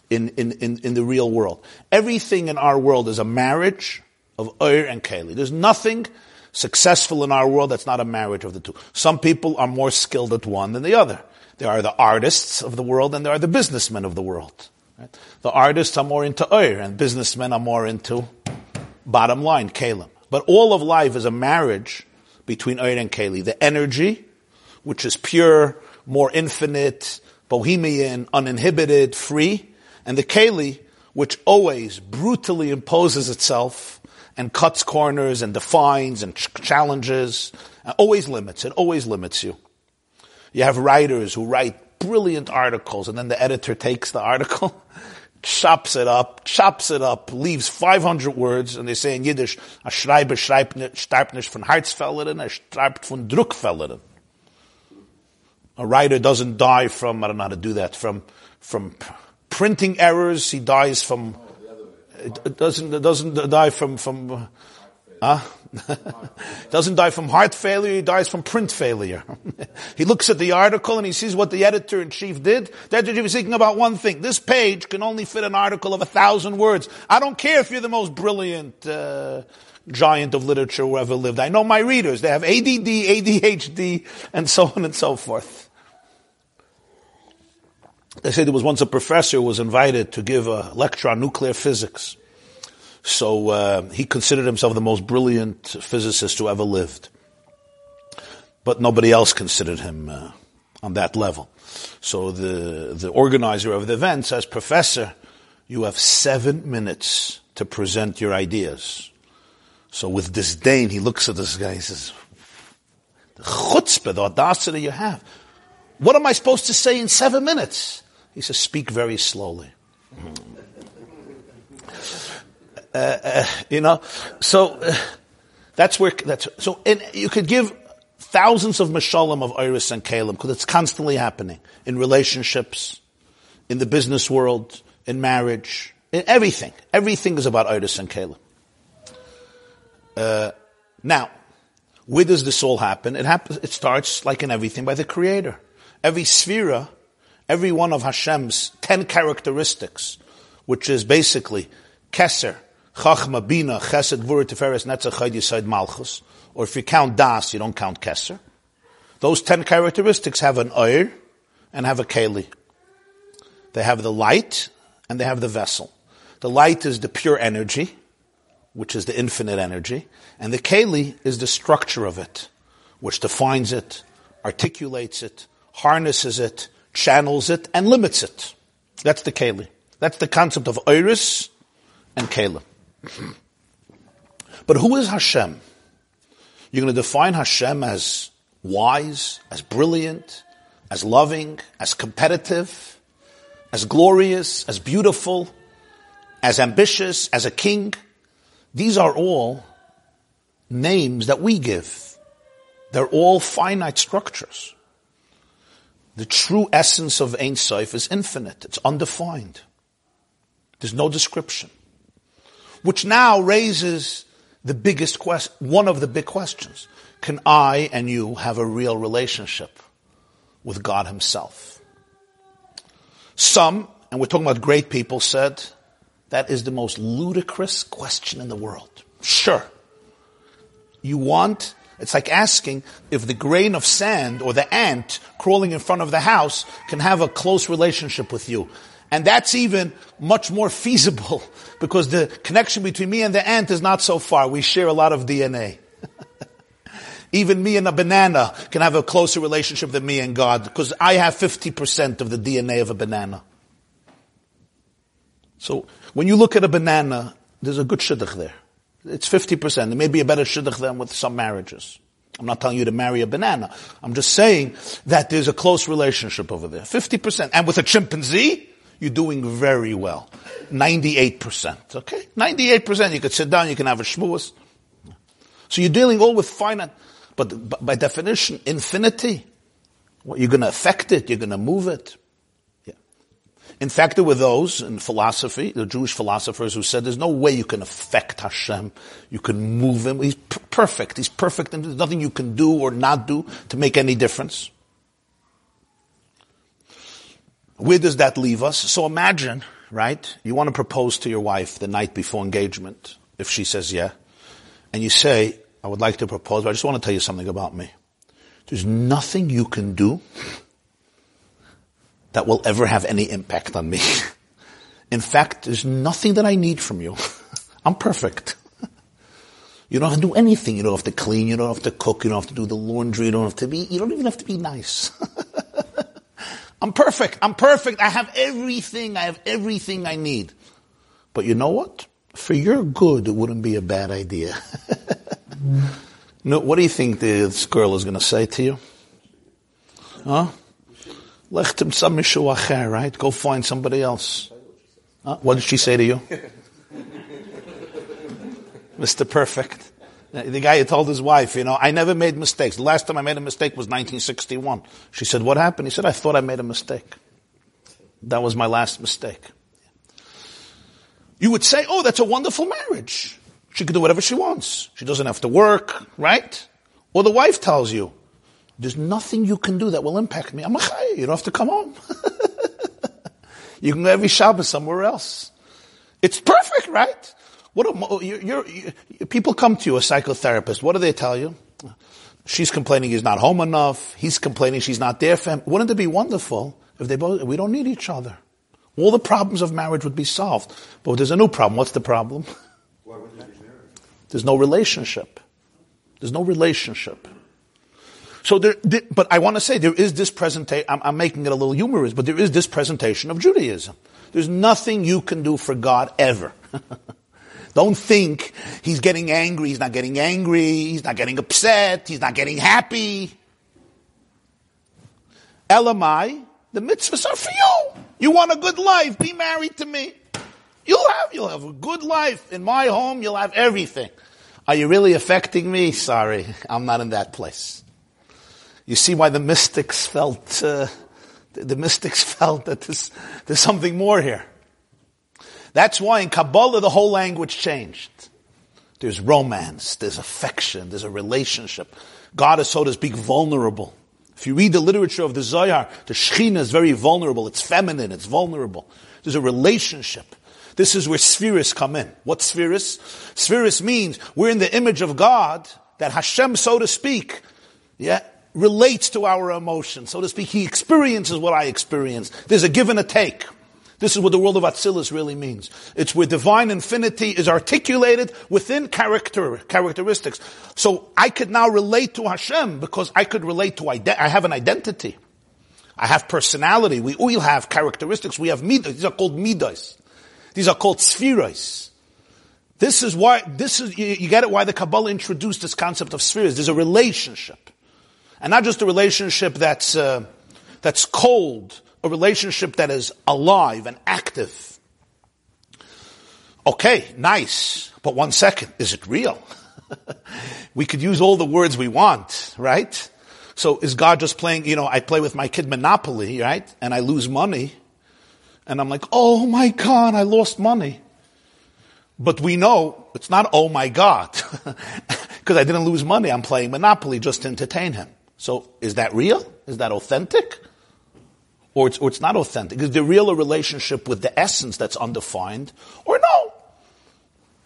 in, in, in, in the real world. Everything in our world is a marriage of Ur and Keli. There's nothing successful in our world that's not a marriage of the two. Some people are more skilled at one than the other. There are the artists of the world and there are the businessmen of the world. Right? The artists are more into Ur and businessmen are more into bottom line, Kelim. But all of life is a marriage between Ur and Keli. The energy, which is pure, more infinite, bohemian, uninhibited, free, and the keli, which always brutally imposes itself and cuts corners and defines and ch- challenges, and always limits, it always limits you. You have writers who write brilliant articles, and then the editor takes the article, chops it up, chops it up, leaves five hundred words, and they say in Yiddish, a Schreiber starbt nicht von Herzfällerin, er starbt von Druckfällerin. A writer doesn't die from, I don't know how to do that, from from printing errors. He dies from, it doesn't, it doesn't die from, from uh, doesn't die from heart failure, he dies from print failure. He looks at the article and he sees what the editor-in-chief did. The editor-in-chief is thinking about one thing. This page can only fit an article of a thousand words. I don't care if you're the most brilliant uh giant of literature who ever lived. I know my readers. They have A D D, A D H D, and so on and so forth. They say there was once a professor who was invited to give a lecture on nuclear physics. So uh, he considered himself the most brilliant physicist who ever lived. But nobody else considered him uh, on that level. So the, the organizer of the event says, "Professor, you have seven minutes to present your ideas." So with disdain, he looks at this guy, he says, the chutzpah, the audacity you have. What am I supposed to say in seven minutes? He says, speak very slowly. uh, uh, you know, so uh, that's where, that's, so and you could give thousands of mashalim of Iris and Caleb, because it's constantly happening in relationships, in the business world, in marriage, in everything. Everything is about Iris and Caleb. Uh, now, where does this all happen? It happens. It starts, like in everything, by the Creator. Every sphera, every one of Hashem's ten characteristics, which is basically Keser, Chachma, Bina, Chesed, Gvura, Tiferes, Netzach, Chayid, Yisod, Malchus. Or if you count Das, you don't count Keser. Those ten characteristics have an Oir and have a Keli. They have the light and they have the vessel. The light is the pure energy, which is the infinite energy, and the Keli is the structure of it, which defines it, articulates it, harnesses it, channels it, and limits it. That's the Keli. That's the concept of Oiris and Keli. But who is Hashem? You're going to define Hashem as wise, as brilliant, as loving, as competitive, as glorious, as beautiful, as ambitious, as a king. These are all names that we give. They're all finite structures. The true essence of Ein Sof is infinite. It's undefined. There's no description. Which now raises the biggest question, one of the big questions. Can I and you have a real relationship with God Himself? Some, and we're talking about great people, said, that is the most ludicrous question in the world. Sure. You want, it's like asking if the grain of sand or the ant crawling in front of the house can have a close relationship with you. And that's even much more feasible because the connection between me and the ant is not so far. We share a lot of D N A. Even me and a banana can have a closer relationship than me and God because I have fifty percent of the D N A of a banana. So when you look at a banana, there's a good shidduch there. It's fifty percent. There may be a better shidduch than with some marriages. I'm not telling you to marry a banana. I'm just saying that there's a close relationship over there. fifty percent. And with a chimpanzee, you're doing very well. ninety-eight percent. Okay? ninety-eight percent. You could sit down, you can have a shmuz. So you're dealing all with finite. But by definition, infinity. You're going to affect it. You're going to move it. In fact, there were those in philosophy, the Jewish philosophers, who said there's no way you can affect Hashem. You can move Him. He's p- perfect. He's perfect, and there's nothing you can do or not do to make any difference. Where does that leave us? So imagine, right, you want to propose to your wife the night before engagement, if she says yeah, and you say, I would like to propose, but I just want to tell you something about me. There's nothing you can do that will ever have any impact on me. In fact, there's nothing that I need from you. I'm perfect. You don't have to do anything. You don't have to clean. You don't have to cook. You don't have to do the laundry. You don't have to be, you don't even have to be nice. I'm perfect. I'm perfect. I have everything. I have everything I need. But you know what? For your good, it wouldn't be a bad idea. No, what do you think this girl is going to say to you? Huh? Lechtem sam mishu acher, right? Go find somebody else. Huh? What did she say to you? Mister Perfect. The guy who told his wife, you know, I never made mistakes. The last time I made a mistake was nineteen sixty-one. She said, what happened? He said, I thought I made a mistake. That was my last mistake. You would say, oh, that's a wonderful marriage. She could do whatever she wants. She doesn't have to work, right? Or the wife tells you, there's nothing you can do that will impact me. I'm a chayy. You don't have to come home. You can go every Shabbos somewhere else. It's perfect, right? What a, you're, you're, you're, people come to you, a psychotherapist. What do they tell you? She's complaining he's not home enough. He's complaining she's not there for him. Wouldn't it be wonderful if they both, we don't need each other. All the problems of marriage would be solved. But there's a new problem. What's the problem? Why would they be married? There's no relationship. There's no relationship. So there, there, but I want to say there is this presentation, I'm, I'm making it a little humorous, but there is this presentation of Judaism. There's nothing you can do for God ever. Don't think he's getting angry, he's not getting angry, he's not getting upset, he's not getting happy. Elamai, the mitzvahs are for you. You want a good life, be married to me. You'll have, you'll have a good life. In my home, you'll have everything. Are you really affecting me? Sorry, I'm not in that place. You see why the mystics felt, uh, the mystics felt that this, there's something more here. That's why in Kabbalah the whole language changed. There's romance, there's affection, there's a relationship. God is, so to speak, vulnerable. If you read the literature of the Zohar, the Shekhinah is very vulnerable. It's feminine, it's vulnerable. There's a relationship. This is where spheres come in. What spheres? Spheres means we're in the image of God, that Hashem, so to speak, yeah, relates to our emotions. So to speak, He experiences what I experience. There's a give and a take. This is what the world of Atzilus really means. It's where divine infinity is articulated within character, characteristics. So I could now relate to Hashem because I could relate to, ide- I have an identity. I have personality. We all have characteristics. We have midas. These are called midas. These are called spheres. This is why, this is, you, you get it why the Kabbalah introduced this concept of spheres. There's a relationship. And not just a relationship that's, uh, that's cold. A relationship that is alive and active. Okay, nice. But one second, is it real? We could use all the words we want, right? So is God just playing, you know, I play with my kid Monopoly, right? And I lose money. And I'm like, oh my God, I lost money. But we know it's not, oh my God, because I didn't lose money. I'm playing Monopoly just to entertain him. So is that real? Is that authentic? Or it's, or it's not authentic. Is there real a relationship with the essence that's undefined? Or no?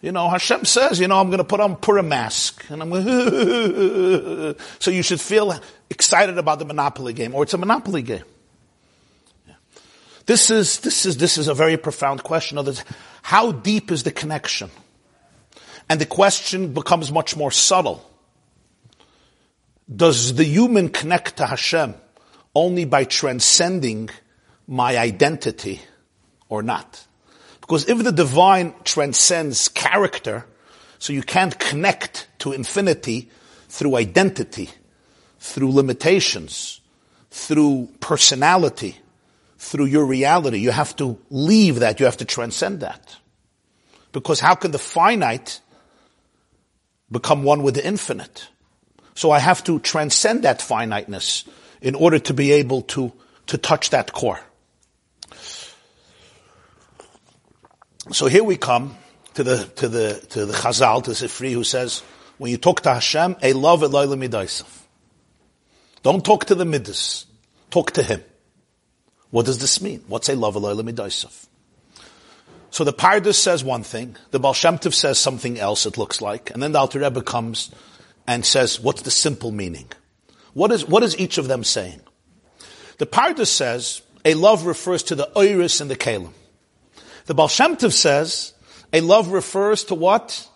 You know, Hashem says, you know, I'm going to put on Purim mask. And I'm going to... So you should feel excited about the Monopoly game. Or it's a Monopoly game. Yeah. This is, this is, this is a very profound question. How deep is the connection? And the question becomes much more subtle. Does the human connect to Hashem only by transcending my identity or not? Because if the divine transcends character, so you can't connect to infinity through identity, through limitations, through personality, through your reality. You have to leave that. You have to transcend that. Because how can the finite become one with the infinite? So I have to transcend that finiteness in order to be able to, to touch that core. So here we come to the, to the, to the Chazal, to Sifrei, who says, when you talk to Hashem, a love eloi l'midasav. Don't talk to the midas. Talk to Him. What does this mean? What's a love eloi l'midasav? So the Pardes says one thing, the Baal Shem Tov says something else, it looks like, and then the Alter Rebbe comes and says, what's the simple meaning? What is, what is each of them saying? The Pardes says, a love refers to the oiris and the kalim. The Baal Shem Tov says, a love refers to what?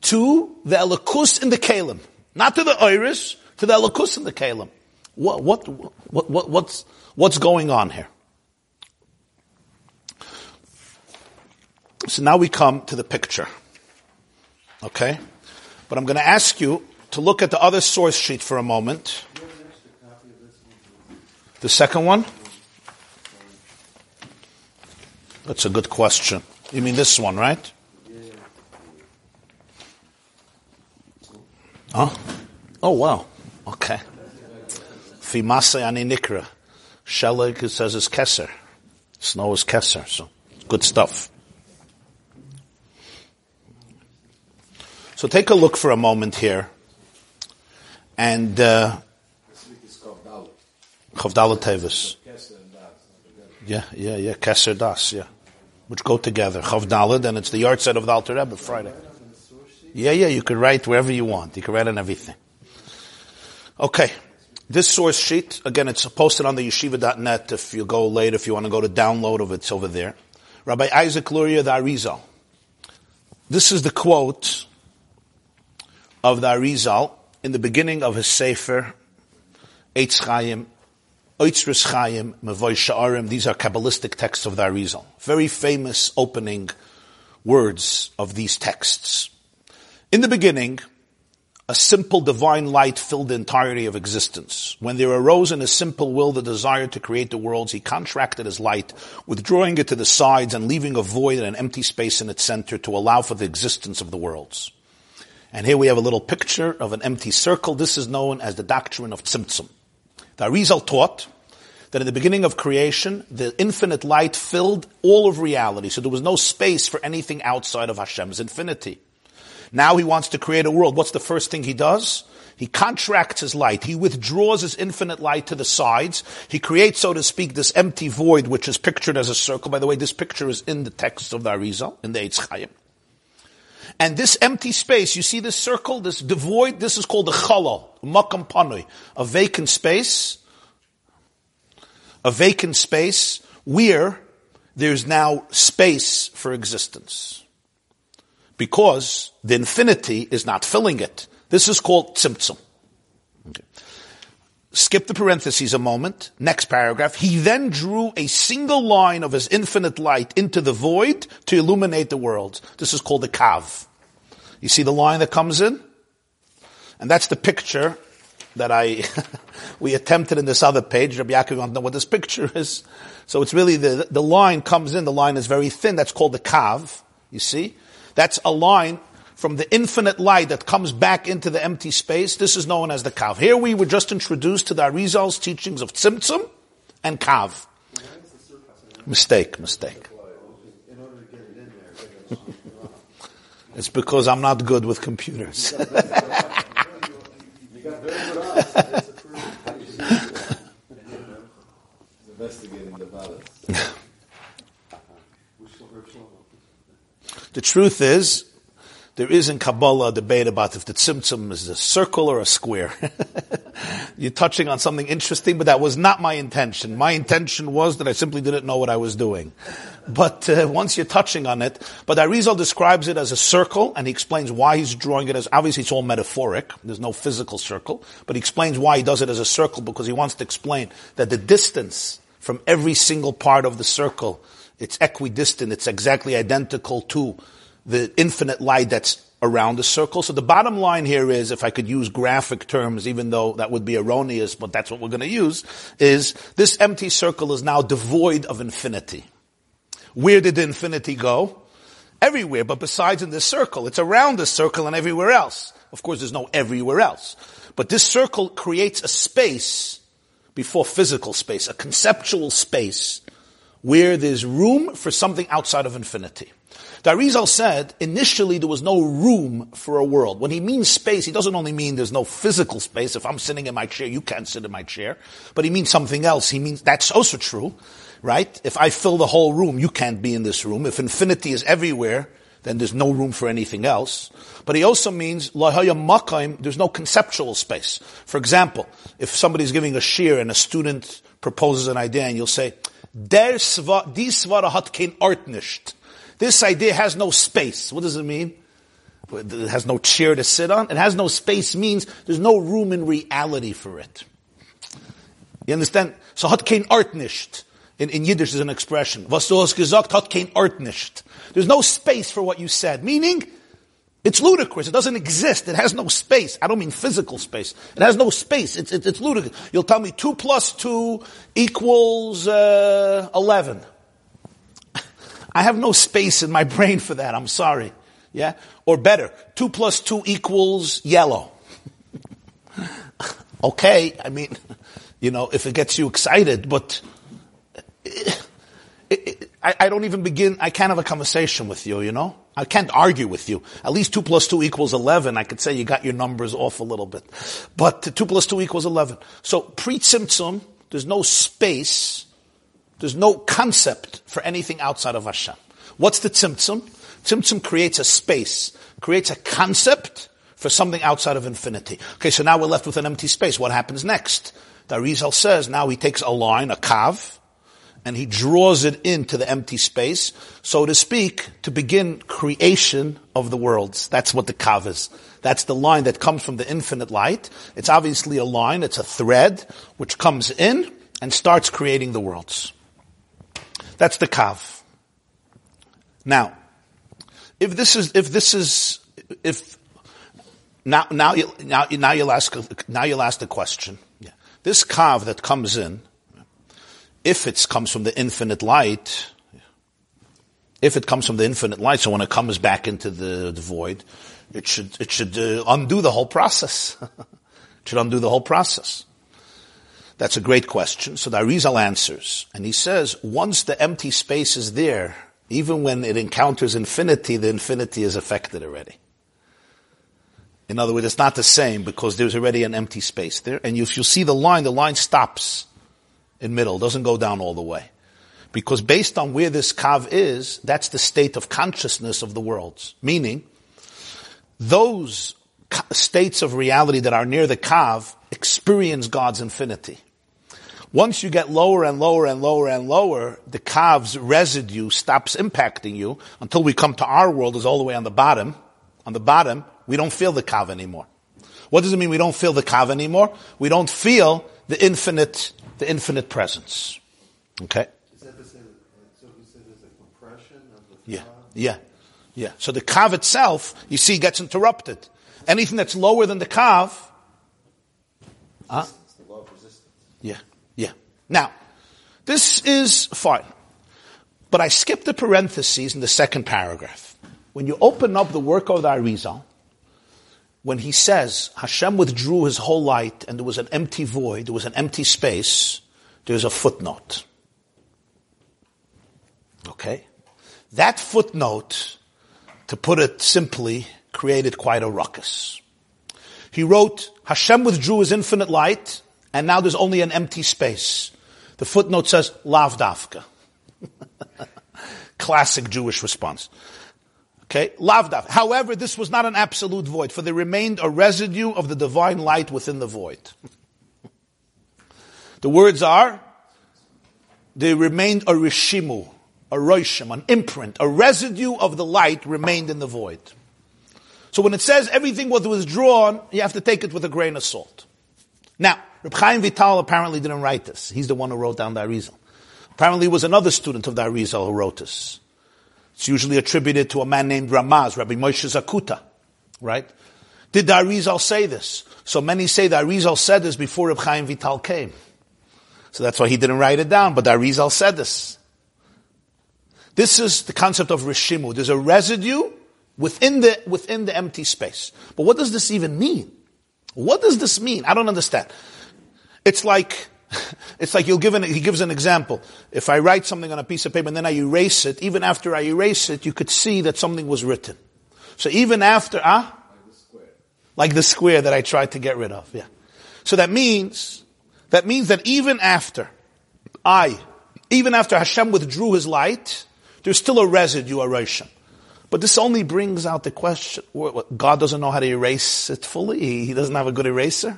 To the elikus and the kalim. Not to the oiris, to the elikus and the kalim. What, what, what, what, what's, what's going on here? So now we come to the picture. Okay? But I'm going to ask you to look at the other source sheet for a moment. The second one? That's a good question. You mean this one, right? Huh? Oh, wow. Okay. Fimase ani nikra. Sheleg, it says, is keser. Snow is keser. So, good stuff. So take a look for a moment here. And, uh, this week is Chavdalet. Chavdalet Tevis. Yeah, yeah, yeah, Keser Das, yeah. Which go together. Chavdalet, and it's the yard set of the Alter Rebbe, Friday. Yeah, yeah, you can write wherever you want. You can write on everything. Okay. This source sheet, again, it's posted on the yeshiva dot net. If you go later, if you want to go to download of it, it's over there. Rabbi Isaac Luria, the Arizal. This is the quote of the Arizal in the beginning of his Sefer, Eitz Chaim, Eitz Chaim, Mevoy Sha'arim. These are Kabbalistic texts of the Arizal. Very famous opening words of these texts. In the beginning, a simple divine light filled the entirety of existence. When there arose in his simple will the desire to create the worlds, he contracted his light, withdrawing it to the sides and leaving a void and an empty space in its center to allow for the existence of the worlds. And here we have a little picture of an empty circle. This is known as the doctrine of Tzimtzum. The Arizal taught that in the beginning of creation, the infinite light filled all of reality, so there was no space for anything outside of Hashem's infinity. Now he wants to create a world. What's the first thing he does? He contracts his light. He withdraws his infinite light to the sides. He creates, so to speak, this empty void, which is pictured as a circle. By the way, this picture is in the text of the Arizal, in the Eitz Chaim. And this empty space, you see this circle, this void, this is called the chalal, makam panui, a vacant space, a vacant space where there's now space for existence, because the infinity is not filling it. This is called tzimtzum. Okay. Skip the parentheses a moment. Next paragraph. He then drew a single line of his infinite light into the void to illuminate the world. This is called the kav. You see the line that comes in? And that's the picture that I, we attempted in this other page. Rabbi Yaakov wants to know what this picture is. So it's really the, the line comes in. The line is very thin. That's called the kav. You see? That's a line from the infinite light that comes back into the empty space. This is known as the kav. Here we were just introduced to the Arizal's teachings of tzimtzum and kav. Mistake, mistake. It's because I'm not good with computers. The truth is, there is in Kabbalah a debate about if the tzimtzum is a circle or a square. You're touching on something interesting, but that was not my intention. My intention was that I simply didn't know what I was doing. But uh, once you're touching on it, but Arizal describes it as a circle, and he explains why he's drawing it as, obviously it's all metaphoric, there's no physical circle, but he explains why he does it as a circle, because he wants to explain that the distance from every single part of the circle, it's equidistant, it's exactly identical to the infinite light that's around the circle. So the bottom line here is, if I could use graphic terms, even though that would be erroneous, but that's what we're going to use, is this empty circle is now devoid of infinity. Where did the infinity go? Everywhere, but besides in this circle. It's around this circle and everywhere else. Of course, there's no everywhere else. But this circle creates a space before physical space, a conceptual space, where there's room for something outside of infinity. The Arizal said, initially there was no room for a world. When he means space, he doesn't only mean there's no physical space. If I'm sitting in my chair, you can't sit in my chair. But he means something else. He means, that's also true, right? If I fill the whole room, you can't be in this room. If infinity is everywhere, then there's no room for anything else. But he also means, there's no conceptual space. For example, if somebody's giving a shir and a student proposes an idea and you'll say, Der Sva, die Svara hat kein Ort nicht. This idea has no space. What does it mean? It has no chair to sit on. It has no space means there's no room in reality for it. You understand? So hat kein Ort nicht. In, in Yiddish is an expression. Was du hast gesagt, hat kein Ort nicht. There's no space for what you said. Meaning, it's ludicrous. It doesn't exist. It has no space. I don't mean physical space. It has no space. It's, it's, it's ludicrous. You'll tell me two plus two equals uh, eleven. I have no space in my brain for that. I'm sorry. Yeah? Or better, two plus two equals yellow. Okay, I mean, you know, if it gets you excited, but it, it, I, I don't even begin, I can't have a conversation with you, you know? I can't argue with you. At least two plus two equals eleven. I could say you got your numbers off a little bit. But two plus two equals eleven. So pre-tzimtzum, there's no space. There's no concept for anything outside of Hashem. What's the tzimtzum? Tzimtzum creates a space, creates a concept for something outside of infinity. Okay, so now we're left with an empty space. What happens next? The Arizal says now he takes a line, a kav, and he draws it into the empty space, so to speak, to begin creation of the worlds. That's what the kav is. That's the line that comes from the infinite light. It's obviously a line, it's a thread, which comes in and starts creating the worlds. That's the kav. Now, If this is, if this is, if now now you, now, now you'll ask now you'll ask the question. Yeah. This kav that comes in, if it comes from the infinite light, if it comes from the infinite light, so when it comes back into the, the void, it should it should uh, undo the whole process. It should undo the whole process. That's a great question. So the Arizal answers, and he says, once the empty space is there, even when it encounters infinity, the infinity is affected already. In other words, it's not the same because there's already an empty space there. And if you see the line, the line stops in middle, doesn't go down all the way. Because based on where this kav is, that's the state of consciousness of the worlds. Meaning, those states of reality that are near the kav experience God's infinity. Once you get lower and lower and lower and lower, the kav's residue stops impacting you until we come to our world is all the way on the bottom. On the bottom, we don't feel the kav anymore. What does it mean we don't feel the kav anymore? We don't feel the infinite, the infinite presence. Okay? Is that the same? So you said there's a compression of the kav? Yeah, yeah, yeah. So the kav itself, you see, gets interrupted. Anything that's lower than the kav, huh? It's the law of resistance. Yeah. Now, this is fine, but I skipped the parentheses in the second paragraph. When you open up the work of the Arizal, when he says, Hashem withdrew his whole light and there was an empty void, there was an empty space, there's a footnote. Okay? That footnote, to put it simply, created quite a ruckus. He wrote, Hashem withdrew his infinite light and now there's only an empty space. The footnote says, lav davka. Classic Jewish response. Okay, lav davka. However, this was not an absolute void, for there remained a residue of the divine light within the void. The words are, there remained a rishimu, a roishim, an imprint, a residue of the light remained in the void. So when it says everything was withdrawn, you have to take it with a grain of salt. Now, Reb Chaim Vital apparently didn't write this. He's the one who wrote down the Arizal. Apparently it was another student of the Arizal who wrote this. It's usually attributed to a man named Ramaz, Rabbi Moshe Zacuto, right? Did the Arizal say this? So many say the Arizal said this before Reb Chaim Vital came. So that's why he didn't write it down, but the Arizal said this. This is the concept of Rishimu. There's a residue within the, within the empty space. But what does this even mean? What does this mean? I don't understand. It's like, it's like you'll give an, he gives an example. If I write something on a piece of paper and then I erase it, even after I erase it, you could see that something was written. So even after, ah? Huh? Like the square. Like the square that I tried to get rid of, yeah. So that means, that means that even after I, even after Hashem withdrew his light, there's still a residue, a roshim. But this only brings out the question, God doesn't know how to erase it fully? He doesn't have a good eraser?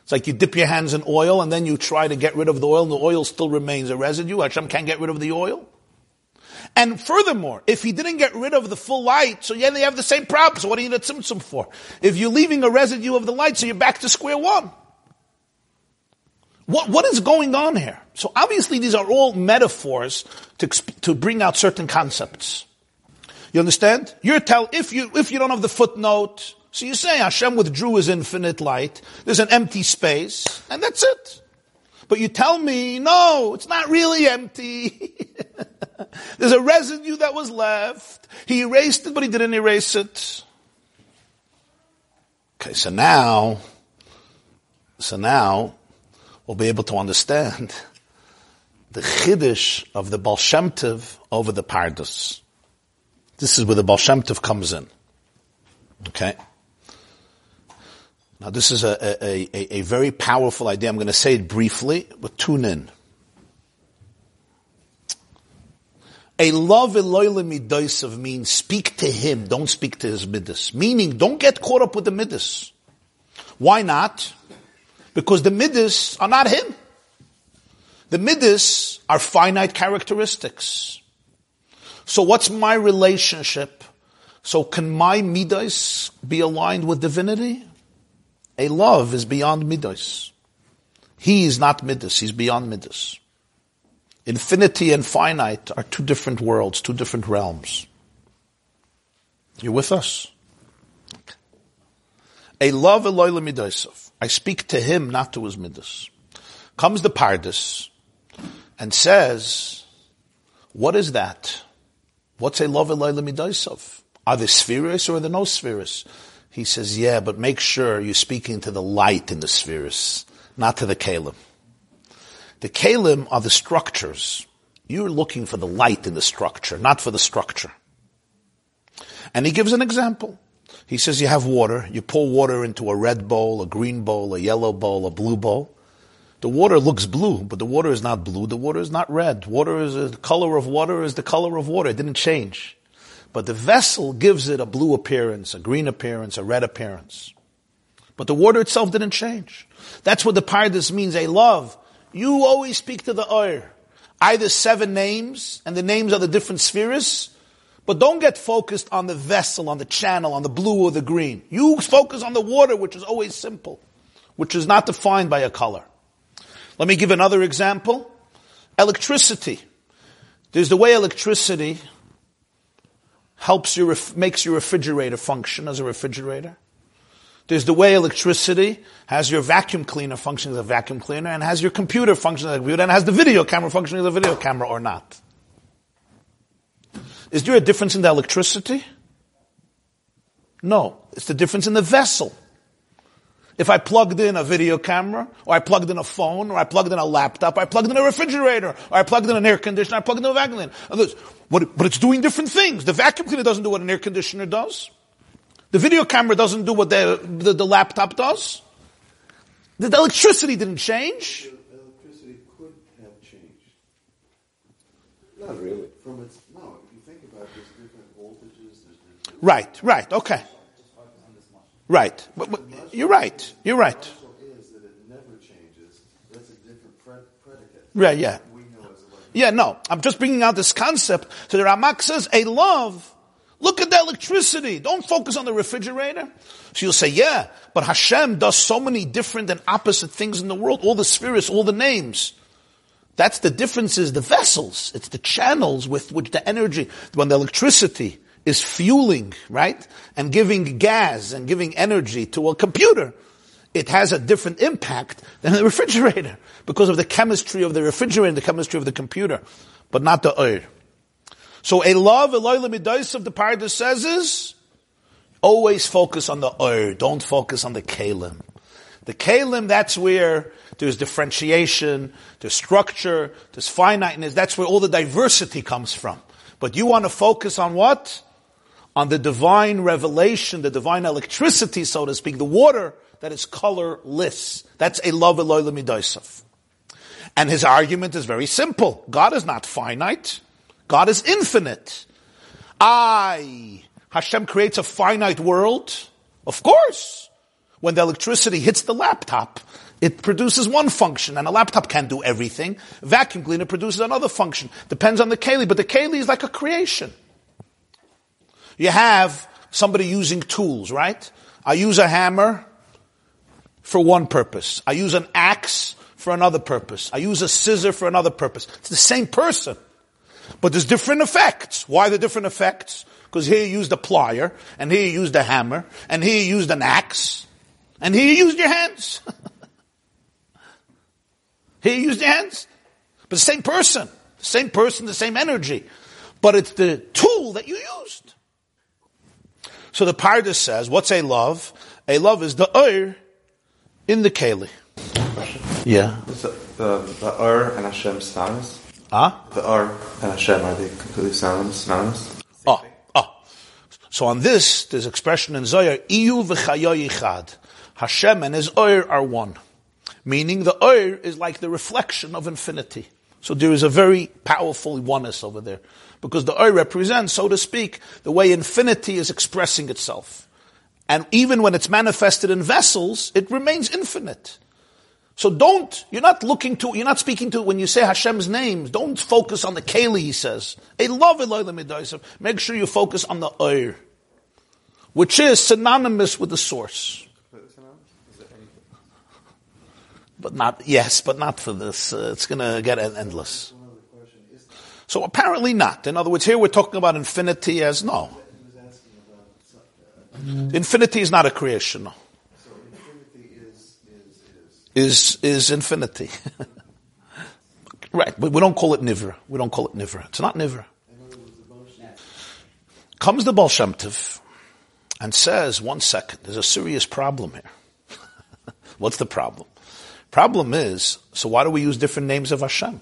It's like you dip your hands in oil and then you try to get rid of the oil and the oil still remains a residue. Hashem can't get rid of the oil. And furthermore, if he didn't get rid of the full light, so yeah, they have the same problem. So what do you need a tzimtzum for? If you're leaving a residue of the light, so you're back to square one. What, what is going on here? So obviously these are all metaphors to, to bring out certain concepts. You understand? You're tell, if you, if you don't have the footnote, so you say Hashem withdrew his infinite light, there's an empty space, and that's it. But you tell me, no, it's not really empty. There's a residue that was left. He erased it, but he didn't erase it. Okay, so now, so now, we'll be able to understand the chiddush of the Baal Shem Tov over the Pardes. This is where the Baal Shem Tov comes in. Okay? Now this is a, a, a, a very powerful idea. I'm going to say it briefly, but tune in. A love eloyle midosav means speak to him, don't speak to his midas. Meaning, don't get caught up with the midas. Why not? Because the midas are not him. The midas are finite characteristics. So what's my relationship? So can my midas be aligned with divinity? A love is beyond midas. He is not midas, he's beyond midas. Infinity and finite are two different worlds, two different realms. You're with us. A love Eloi l'midasav. I speak to him, not to his midas. Comes the Pardes and says, what is that? What's a love Eloi l'midasav? Are there spheres or are there no spheres? He says, yeah, but make sure you're speaking to the light in the spheres, not to the kalim. The kalim are the structures. You're looking for the light in the structure, not for the structure. And he gives an example. He says you have water. You pour water into a red bowl, a green bowl, a yellow bowl, a blue bowl. The water looks blue, but the water is not blue. The water is not red. Water is the color of water is the color of water. It didn't change. But the vessel gives it a blue appearance, a green appearance, a red appearance. But the water itself didn't change. That's what the Pardes means, a love. You always speak to the oir. Either seven names, and the names are the different spheres, but don't get focused on the vessel, on the channel, on the blue or the green. You focus on the water, which is always simple, which is not defined by a color. Let me give another example. Electricity. There's the way electricity helps you, ref- makes your refrigerator function as a refrigerator. There's the way electricity has your vacuum cleaner function as a vacuum cleaner, and has your computer function as a computer, and has the video camera function as a video camera or not. Is there a difference in the electricity? No. It's the difference in the vessel. If I plugged in a video camera, or I plugged in a phone, or I plugged in a laptop, or I plugged in a refrigerator, or I plugged in an air conditioner, I plugged in a vacuum cleaner. But it's doing different things. The vacuum cleaner doesn't do what an air conditioner does. The video camera doesn't do what the, the, the laptop does. The, the electricity didn't change. The electricity could have changed. Not really. From its, no, if you think about it, there's different voltages. There's different right, right, okay. Right. But, but, you're right. You're right. The muscle is that it never changes. That's a different pred- predicate. Right, yeah. We know as a yeah, no. I'm just bringing out this concept. So the Ramak says, a love, look at the electricity. Don't focus on the refrigerator. So you'll say, yeah, but Hashem does so many different and opposite things in the world. All the spheres, all the names. That's the difference is the vessels. It's the channels with which the energy, when the electricity is fueling, right? And giving gas and giving energy to a computer. It has a different impact than the refrigerator because of the chemistry of the refrigerator and the chemistry of the computer, but not the oil. So a love, Eloi l'midos of the Pardes says is, always focus on the oil. Don't focus on the kalim. The kalim, that's where there's differentiation, there's structure, there's finiteness. That's where all the diversity comes from. But you want to focus on what? On the divine revelation, the divine electricity, so to speak, the water that is colorless. That's a love Eloi l'midosav. And his argument is very simple. God is not finite. God is infinite. I, Hashem creates a finite world. Of course. When the electricity hits the laptop, it produces one function, and a laptop can't do everything. A vacuum cleaner produces another function. Depends on the keli, but the keli is like a creation. You have somebody using tools, right? I use a hammer for one purpose. I use an axe for another purpose. I use a scissor for another purpose. It's the same person, but there's different effects. Why the different effects? Because here you used a plier, and here you used a hammer, and here you used an axe, and here you used your hands. Here you used your hands. But the same person, the same person, the same energy. But it's the tool that you used. So the Pardes says, what's a love? A love is the oir in the keli. Yeah. Is the, the, the oir and Hashem synonymous? Huh? The oir and Hashem, are they completely synonymous? Oh, oh. So on this, there's expression in Zohar, Iyu v'chayo yichad. Hashem and his oir are one. Meaning the oir is like the reflection of infinity. So there is a very powerful oneness over there. Because the oir represents, so to speak, the way infinity is expressing itself. And even when it's manifested in vessels, it remains infinite. So don't, you're not looking to, you're not speaking to, when you say Hashem's names, don't focus on the keli, he says. I love Eloi l'midosav. Make sure you focus on the oir, which is synonymous with the source. But not, yes, but not for this. Uh, it's going to get endless. So apparently not. In other words, here we're talking about infinity as no. Mm. Infinity is not a creation. No. So infinity is is is, is, is infinity. Right, but we don't call it nivra. We don't call it nivra. It's not nivra. Comes the Baal Shem Tov and says, one second, there's a serious problem here. What's the problem? Problem is, so why do we use different names of Hashem?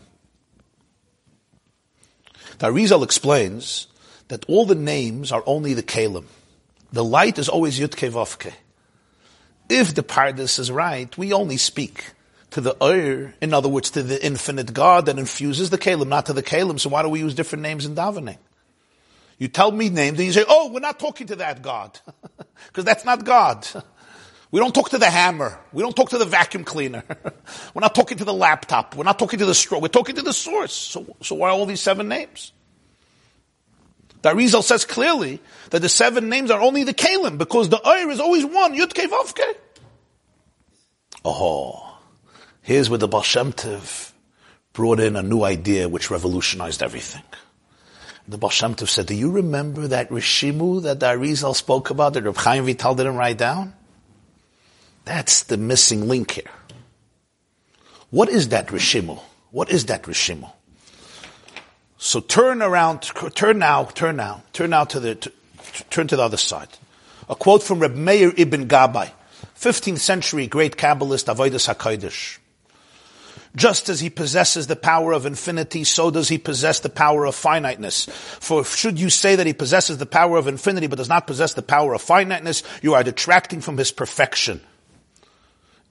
The Arizal explains that all the names are only the kelim. The light is always Yudke Vavke. If the Pardes is right, we only speak to the Ur, in other words, to the infinite God that infuses the kelim, not to the kelim. So why do we use different names in davening? You tell me names, and you say, oh, we're not talking to that God. Because that's not God. We don't talk to the hammer. We don't talk to the vacuum cleaner. We're not talking to the laptop. We're not talking to the straw. We're talking to the source. So, so why all these seven names? The Arizal says clearly that the seven names are only the kelim, because the Ur is always one, Yudke Vavke. Oh. Here's where the Baal Shem Tov brought in a new idea which revolutionized everything. The Baal Shem Tov said, do you remember that Rishimu that the Arizal spoke about, that Reb Chaim Vital didn't write down? That's the missing link here. What is that Rishimu? What is that Rishimu? So turn around, turn now, turn now, turn now to the, to, turn to the other side. A quote from Reb Meir ibn Gabbai, fifteenth century great Kabbalist, Avodas HaKodesh. Just as he possesses the power of infinity, so does he possess the power of finiteness. For should you say that he possesses the power of infinity but does not possess the power of finiteness, you are detracting from his perfection.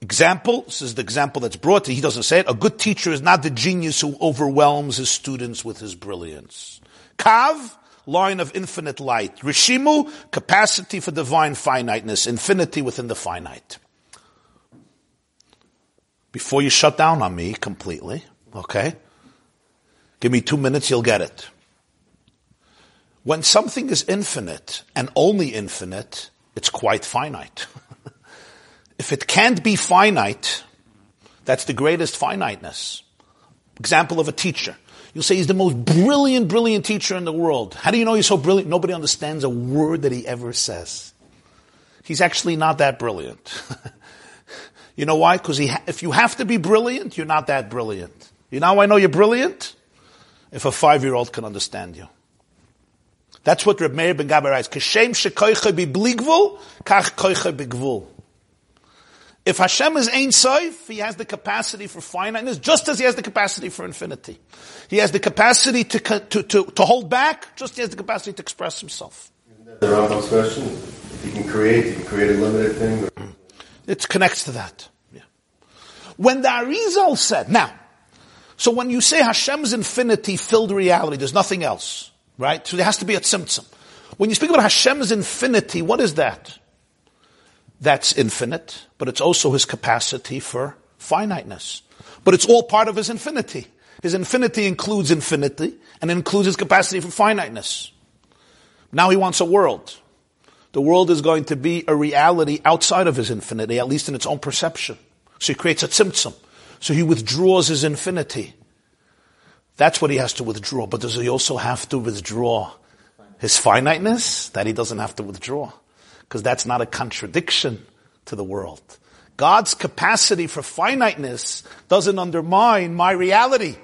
Example, this is the example that's brought, he doesn't say it, a good teacher is not the genius who overwhelms his students with his brilliance. Kav, line of infinite light. Rishimu, capacity for divine finiteness, infinity within the finite. Before you shut down on me completely, okay? Give me two minutes, you'll get it. When something is infinite, and only infinite, it's quite finite. If it can't be finite, that's the greatest finiteness. Example of a teacher. You'll say he's the most brilliant, brilliant teacher in the world. How do you know he's so brilliant? Nobody understands a word that he ever says. He's actually not that brilliant. You know why? Because ha- if you have to be brilliant, you're not that brilliant. You know how I know you're brilliant? If a five-year-old can understand you. That's what Reb Meir ben Gabbai writes. Kashem shekoicha bi bli gvul, kach koicha bi gvul. If Hashem is Ein Sof, He has the capacity for finiteness, just as He has the capacity for infinity. He has the capacity to to to, to hold back, just as He has the capacity to express Himself. Isn't that the Rambam's question? If you can create, you can create a limited thing. Or- It connects to that. Yeah. When the Arizal said, now, so when you say Hashem's infinity filled reality, there's nothing else, right? So there has to be a tzimtzum. When you speak about Hashem's infinity, what is that? That's infinite, but it's also his capacity for finiteness. But it's all part of his infinity. His infinity includes infinity and includes his capacity for finiteness. Now he wants a world. The world is going to be a reality outside of his infinity, at least in its own perception. So he creates a tzimtzum. So he withdraws his infinity. That's what he has to withdraw. But does he also have to withdraw his finiteness? That he doesn't have to withdraw. Because that's not a contradiction to the world. God's capacity for finiteness doesn't undermine my reality.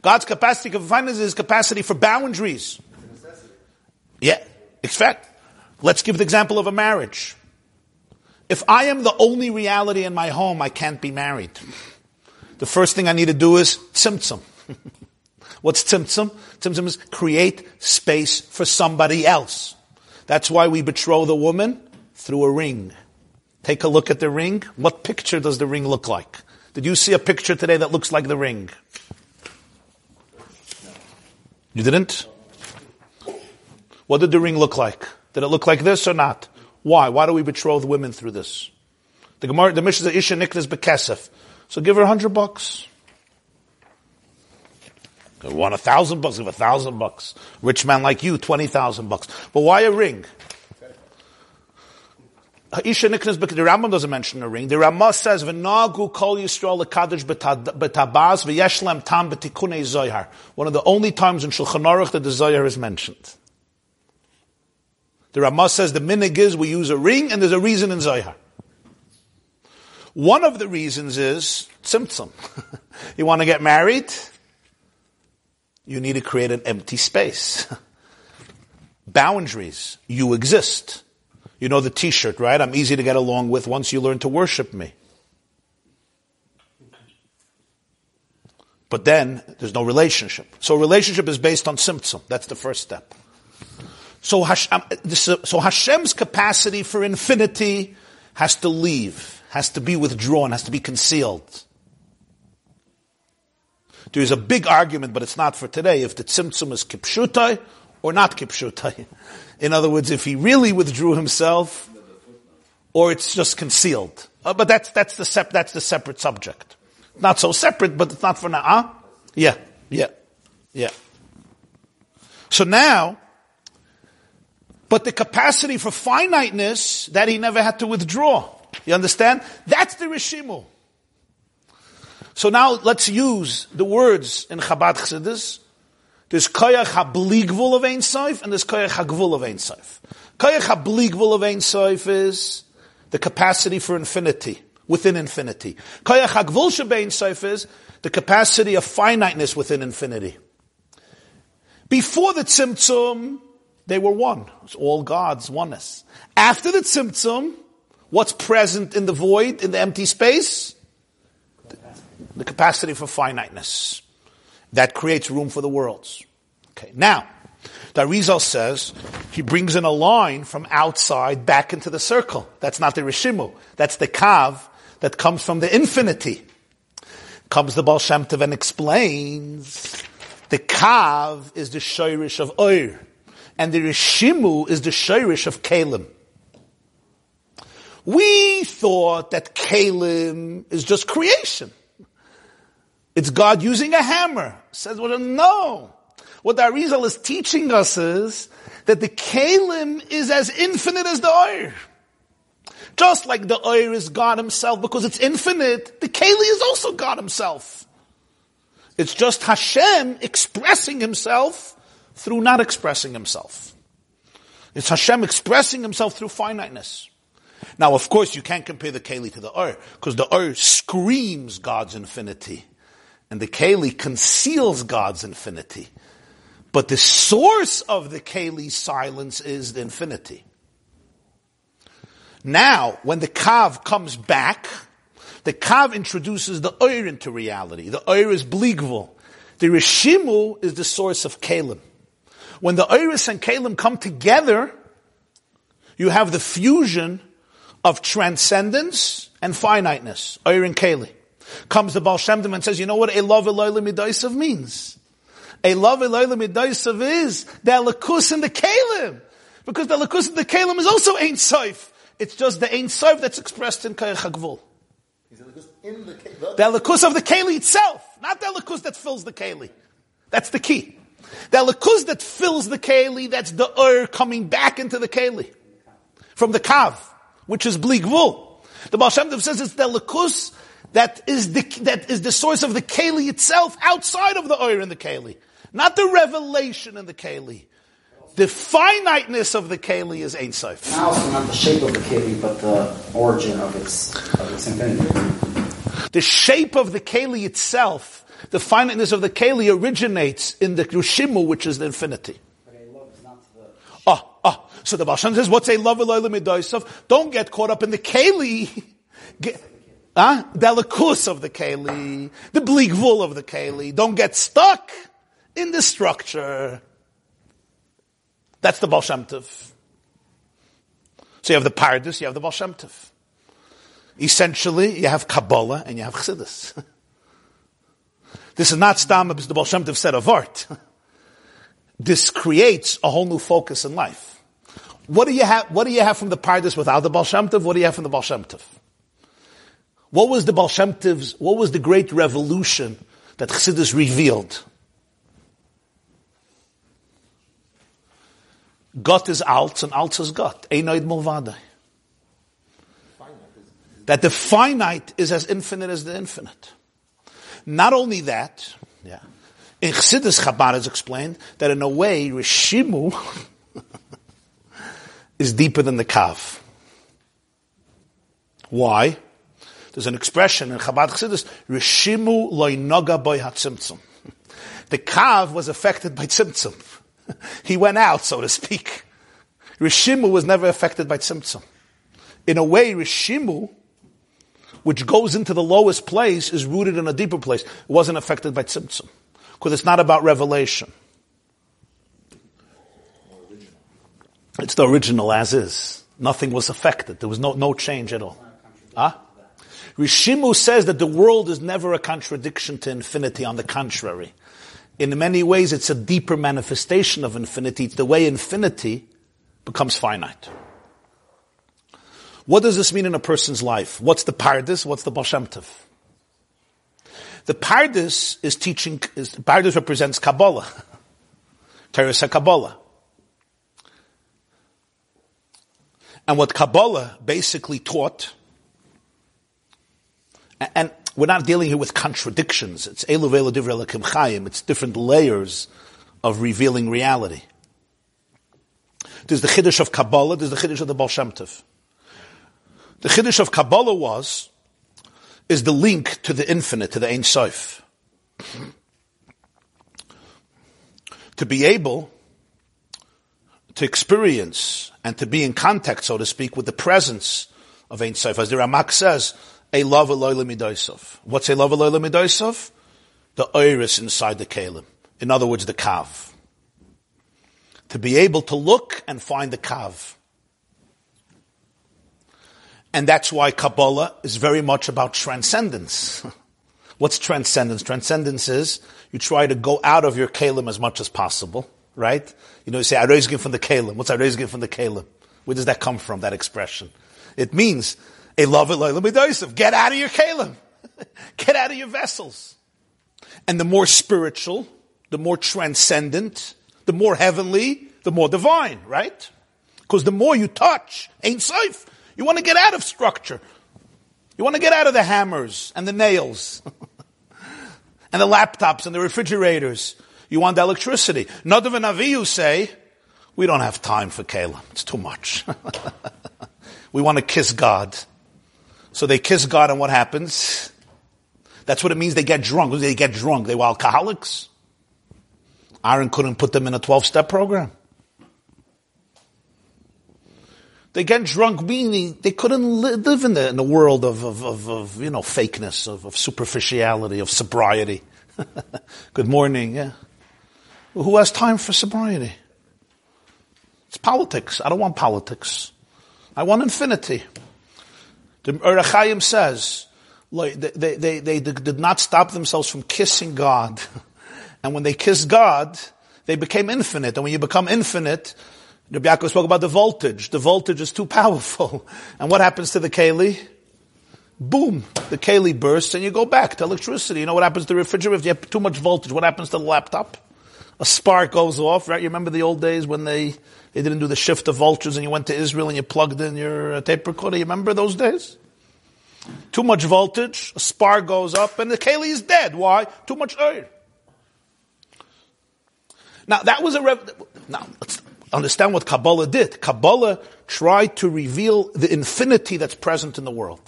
God's capacity for finiteness is his capacity for boundaries. It's a necessity. Yeah, expect. Let's give the example of a marriage. If I am the only reality in my home, I can't be married. The first thing I need to do is tzimtzum. What's tzimtzum? Tzimtzum is create space for somebody else. That's why we betroth a woman through a ring. Take a look at the ring. What picture does the ring look like? Did you see a picture today that looks like the ring? You didn't? What did the ring look like? Did it look like this or not? Why? Why do we betroth women through this? The Gemara, the Mishnah says, Isha Niknas Bekesef. So give her a hundred bucks. I want a thousand bucks, give a thousand bucks. Rich man like you, twenty thousand bucks. But why a ring? Isha Niknas Bekesef. The Rambam doesn't mention a ring. The Ramaz says, V'nagu kol Yisrael l'kadosh b'tabaz v'yeshlem tam b'tikkunei Zohar. One of the only times in Shulchan Aruch that the Zohar is mentioned. The Ramaz says the minig is we use a ring, and there's a reason in Zohar. One of the reasons is tzimtzum. You want to get married? You need to create an empty space. Boundaries. You exist. You know the t-shirt, right? I'm easy to get along with once you learn to worship me. But then, there's no relationship. So relationship is based on tzimtzum. That's the first step. So, Hashem, so Hashem's capacity for infinity has to leave, has to be withdrawn, has to be concealed. There's a big argument, but it's not for today, if the tzimtzum is kipshutai or not kipshutai. In other words, if he really withdrew himself, or it's just concealed. Uh, but that's that's the sep- that's the separate subject. Not so separate, but it's not for now. Huh? Yeah, yeah, yeah. So now, but the capacity for finiteness that he never had to withdraw. You understand? That's the Rishimu. So now let's use the words in Chabad Chassidus. There's Koyach HaBli Gvul of Ein Sof, and there's Koyach HaGvul of Ein Sof. Koyach HaBli Gvul of Ein Sof is the capacity for infinity. Within infinity. Koyach HaGvul Shebein Sof is the capacity of finiteness within infinity. Before the Tzimtzum, they were one. It's all God's oneness. After the Tzimtzum, what's present in the void, in the empty space? The, the capacity for finiteness. That creates room for the worlds. Okay, now, the Arizal says, he brings in a line from outside back into the circle. That's not the Rishimu. That's the Kav. That comes from the infinity. Comes the Baal Shem Tov and explains the Kav is the Shoirish of Oir, and the Rishimu is the Shoirish of Kalim. We thought that Kalim is just creation. It's God using a hammer. Says, well, no. What the Arizal is teaching us is that the Kalim is as infinite as the Oir. Just like the Oir is God himself, because it's infinite, the Keli is also God himself. It's just Hashem expressing himself through not expressing himself. It's Hashem expressing himself through finiteness. Now, of course, you can't compare the Keli to the Oir, because the Oir screams God's infinity, and the Keli conceals God's infinity. But the source of the Keli's silence is the infinity. Now, when the Kav comes back, the Kav introduces the Oir into reality. The Oir is Bligvul. The Rishimu is the source of Kalim. When the Oiris and Kalim come together, you have the fusion of transcendence and finiteness. Oir and Kali. Comes the Baal Shem Tov and says, you know what Elov Eloyle Midaisav means? Elov Eloyle Midaisav is the Lakus and the Kalim. Because the Lakus and the Kalim is also Ein Sof. It's just the Ein Sof that's expressed in Koyach HaGvul. The Elikus of the Keli itself, not the Elikus that fills the Keli. That's the key. The Elikus that fills the Keli, that's the Ur coming back into the Keli. From the Kav, which is Bli Gvul. The Baal Shem Tov says it's the Elikus that is the, that is the source of the Keli itself outside of the Ur in the Keli. Not the revelation in the Keli. The finiteness of the Keli is Ein Sof. Now, also not the shape of the Keli, but the origin of its, of its infinity. The shape of the Keli itself, the finiteness of the Keli originates in the Rishimu, which is the infinity. But a love is not the... Oh, oh. So the Baal Shem Tov says, what's a love eloyle midaisav? Don't get caught up in the Keli. Get, huh? The Lakus of the Keli. The Bli Gvul of the Keli. Don't get stuck in the structure. That's the Baal Shem Tov. So you have the Pardes, you have the Baal Shem Tov. Essentially, you have Kabbalah and you have Chassidus. This is not Stam, as the Baal Shem Tov said, of art. This creates a whole new focus in life. What do you have, what do you have from the Pardes without the Baal Shem Tov? What do you have from the Baal Shem Tov? What was the Baal Shem Tov's, what was the great revolution that Chassidus revealed? Gott is Alt, and Alt is Gott. Einoid Mulvadai. That the finite is as infinite as the infinite. Not only that, yeah, in Chassidus Chabad is explained that in a way, Rishimu is deeper than the kav. Why? There's an expression in Chabad Chassidus, Rishimu loy noga by hatzimtzum. The kav was affected by tzimtzum. He went out, so to speak. Rishimu was never affected by tzimtzum. In a way, Rishimu, which goes into the lowest place, is rooted in a deeper place. It wasn't affected by tzimtzum. Because it's not about revelation. It's the original as is. Nothing was affected. There was no, no change at all. Huh? Rishimu says that the world is never a contradiction to infinity. On the contrary, in many ways, it's a deeper manifestation of infinity. It's the way infinity becomes finite. What does this mean in a person's life? What's the Pardes? What's the Baal Shem Tov? The Pardes is teaching, is, Pardes represents Kabbalah. Teresa Kabbalah. And what Kabbalah basically taught, and we're not dealing here with contradictions. It's Elu V'Elu Divrei Elokim Chaim. It's different layers of revealing reality. There's the Chiddush of Kabbalah. There's the Chiddush of the Baal Shem Tov. The Chiddush of Kabbalah was, is the link to the infinite, to the Ein Sof. To be able to experience and to be in contact, so to speak, with the presence of Ein Sof. As the Ramak says, Eilav Eloi L'Midoysov. What's Eilav Eloi L'Midoysov? The iris inside the kelim. In other words, the kav. To be able to look and find the kav. And that's why Kabbalah is very much about transcendence. What's transcendence? Transcendence is you try to go out of your kelim as much as possible, right? You know, you say, I raise him from the kelim. What's I raise him from the kelim? Where does that come from, that expression? It means, I love it, let me tell you something. Get out of your kelim. Get out of your vessels. And the more spiritual, the more transcendent, the more heavenly, the more divine, right? Because the more you touch, ain't safe. You want to get out of structure. You want to get out of the hammers and the nails and the laptops and the refrigerators. You want the electricity. Nadav and Avihu say, we don't have time for Kalim. It's too much. We want to kiss God. So they kiss God, and what happens? That's what it means they get drunk. They get drunk. They were alcoholics. Aaron couldn't put them in a twelve-step program. They get drunk, meaning they couldn't live in the, in the world of, of, of, of, you know, fakeness, of, of superficiality, of sobriety. Good morning, yeah. Who has time for sobriety? It's politics. I don't want politics. I want infinity. The Urach Chaim says, like, they, they, they did not stop themselves from kissing God. And when they kissed God, they became infinite. And when you become infinite, Rabbi Yaakov spoke about the voltage. The voltage is too powerful. And what happens to the keli? Boom. The keli bursts and you go back to electricity. You know what happens to the refrigerator if you have too much voltage? What happens to the laptop? A spark goes off, right? You remember the old days when they, they didn't do the shift of voltages and you went to Israel and you plugged in your tape recorder? You remember those days? Too much voltage, a spark goes up, and the keli is dead. Why? Too much oil. Now, that was a... Rev- now, let's... Understand what Kabbalah did. Kabbalah tried to reveal the infinity that's present in the world.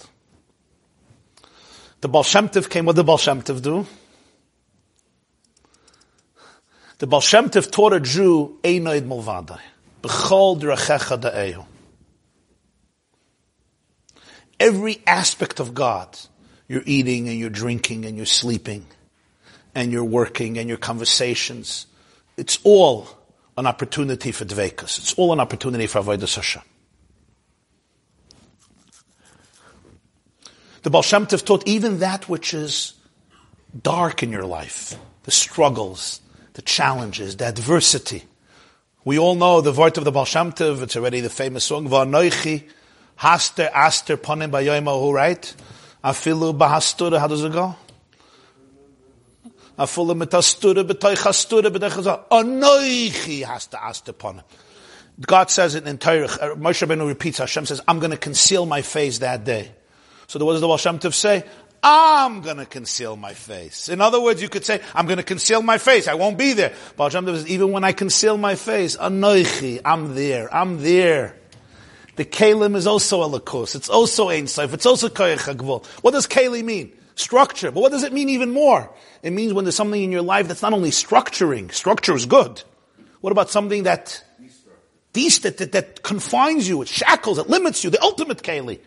The Baal Shem Tov came. What did the Baal Shem Tov do? The Baal Shem Tov taught a Jew, Einoid Mulvadai. B'chol d'rechecha da'ehu. Every aspect of God. You're eating and you're drinking and you're sleeping. And you're working and your conversations. It's all an opportunity for dveikus. It's all an opportunity for avodas Hashem. The Baal Shem Tov taught even that which is dark in your life, the struggles, the challenges, the adversity. We all know the vort of the Baal Shem Tov. It's already the famous song, V'anoichi haster aster ponim b'yoyim hahu, right? Afilu b'hastura, how does it go? God says it in Torah. Moshe Rabbeinu repeats, Hashem says, I'm going to conceal my face that day. So what does the Baal Shem Tov say? I'm going to conceal my face. In other words, you could say, I'm going to conceal my face. I won't be there. Baal Shem Tov says, even when I conceal my face, Anoichi, I'm there, I'm there. The kelim is also a lakus. It's also ein sof. It's also koyach hagvul. What does kelim mean? Structure. But what does it mean even more? It means when there's something in your life that's not only structuring. Structure is good. What about something that that, that, that confines you, it shackles, it limits you, the ultimate kelim?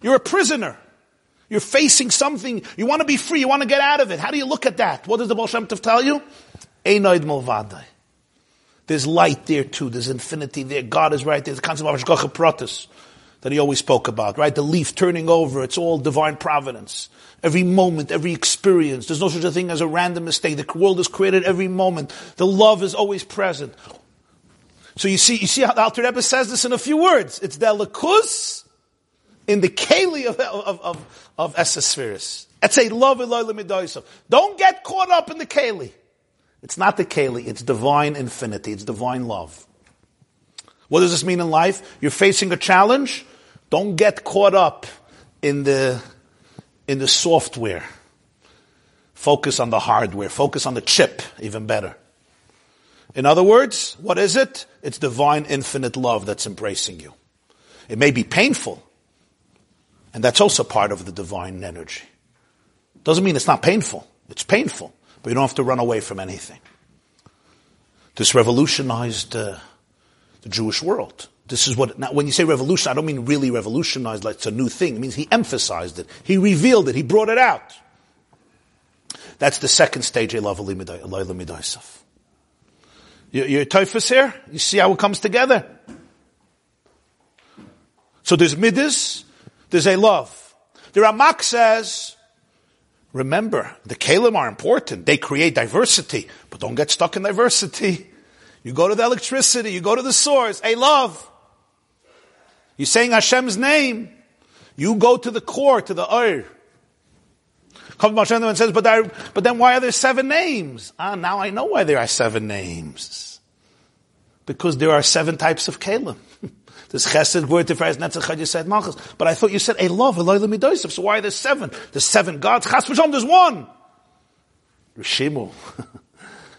You're a prisoner. You're facing something. You want to be free. You want to get out of it. How do you look at that? What does the Baal Shem Tov tell you? Einoid Mulvadai. There's light there too. There's infinity there. God is right there. The concept of Hashgacha Pratis that he always spoke about, right? The leaf turning over. It's all divine providence. Every moment, every experience. There's no such a thing as a random mistake. The world is created every moment. The love is always present. So you see, you see how the Alter Rebbe says this in a few words. It's the Lakus in the Keli of, of, of, of Esespheris. It's a love Eloi L'midoisav. Don't get caught up in the Keli. It's not the Keli, it's divine infinity, it's divine love. What does this mean in life? You're facing a challenge, don't get caught up in the in the software. Focus on the hardware, focus on the chip, even better. In other words, what is it? It's divine infinite love that's embracing you. It may be painful, and that's also part of the divine energy. Doesn't mean it's not painful, it's painful. But you don't have to run away from anything. This revolutionized uh, the Jewish world. This is what, now when you say revolution, I don't mean really revolutionized like it's a new thing. It means he emphasized it. He revealed it. He brought it out. That's the second stage, Eloi L'midoisav. You're Tofus here? You see how it comes together? So there's Midas, there's a love. The Ramak says, remember, the kelim are important. They create diversity. But don't get stuck in diversity. You go to the electricity. You go to the source. Hey, love. You're saying Hashem's name. You go to the core, to the oir. Comes Moshe and says, but, I, but then why are there seven names? Ah, now I know why there are seven names. Because there are seven types of kelim. This chesed, word, tiferet, netzach, chad, yesed, malchus. But I thought you said, Elov, Eloi l'midoisav. So why are there seven? There's seven gods. Chas v'sham, there's one. Rishimu.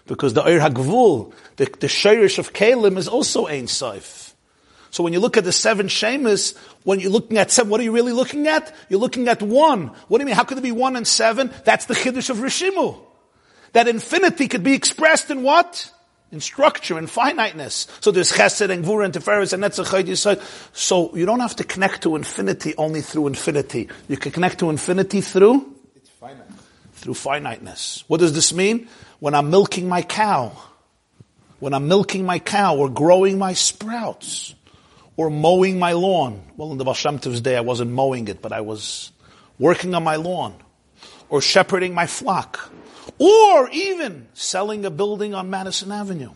Because the Eir HaGvul, the, the Sheirish of Kalim is also Ein Sof. So when you look at the seven Shemus, when you're looking at seven, what are you really looking at? You're looking at one. What do you mean? How could it be one and seven? That's the Chiddush of Rishimu. That infinity could be expressed in what? In structure, in finiteness. So there's chesed and gvura and tiferes and netzach chaydi yisod. So you don't have to connect to infinity only through infinity. You can connect to infinity through? It's finite. Through finiteness. What does this mean? When I'm milking my cow, when I'm milking my cow or growing my sprouts or mowing my lawn. Well, in the Baal Shem Tov's day I wasn't mowing it, but I was working on my lawn or shepherding my flock. Or even selling a building on Madison Avenue.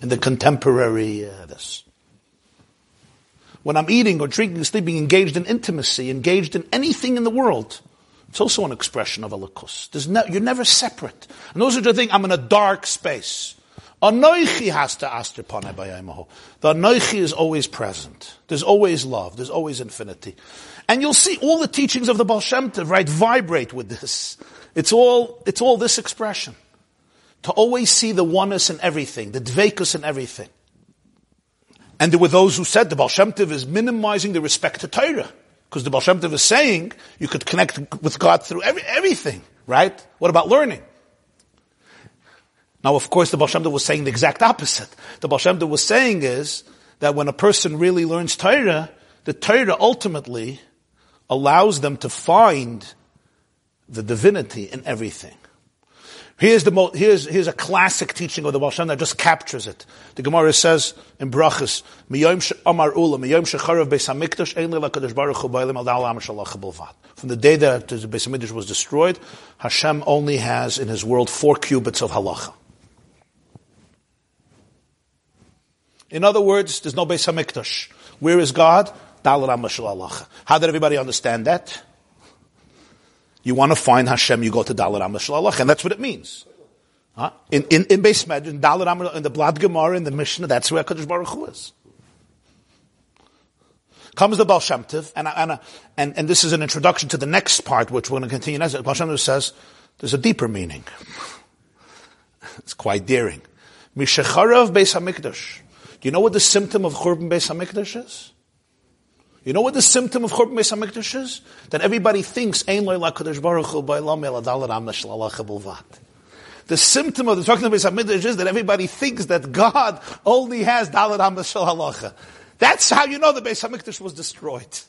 In the contemporary, uh, this. When I'm eating or drinking, sleeping, engaged in intimacy, engaged in anything in the world, it's also an expression of a lakus. No, you're never separate. And those are the things, I'm in a dark space. Anoichi has to aster panei b'yaymahu. The anoichi is always present. There's always love. There's always infinity. And you'll see all the teachings of the Baal Shem Tov, right, vibrate with this. It's all, it's all this expression. To always see the oneness in everything, the dveikus in everything. And there were those who said the Baal Shem Tov is minimizing the respect to Torah. Because the Baal Shem Tov is saying you could connect with God through every, everything, right? What about learning? Now, of course, the Baal Shem Tov was saying the exact opposite. The Baal Shem Tov was saying is that when a person really learns Torah, the Torah ultimately allows them to find the divinity in everything. Here's the mo- here's here's a classic teaching of the Baal Shem Tov that just captures it. The Gemara says in Brachos, "Miyom she'amar ula, miyom she'charav beis hamikdash, ein le'lakadosh baruch hu ba'elim al da'al ha'mashalacha b'lvad." From the day that the beis hamikdash was destroyed, Hashem only has in His world four cubits of halacha. In other words, there's no beis hamikdash. Where is God? Da'al ha'mashalacha. How did everybody understand that? You want to find Hashem, you go to Dalet Amar Shalach, and that's what it means. Huh? In in in Beis Medrash, in Dalet Amar, in the Blad Gemara, in the Mishnah, that's where Hakadosh Baruch Hu is. Comes the Baal Shem Tov, and and and and this is an introduction to the next part, which we're going to continue. Next, Baal Shem Tov says there's a deeper meaning. It's quite daring. Mishacharav Beis Hamikdash. Do you know what the symptom of Churban Beis Hamikdash is? You know what the symptom of Churban Beis HaMikdash is? That everybody thinks, Ein lo lakadosh baruch hu ba'olam ela dalad am nashal alacha b'lvad. The symptom of the talking of Beis HaMikdash is that everybody thinks that God only has dalad am nashal alacha. That's how you know the Beis HaMikdash was destroyed.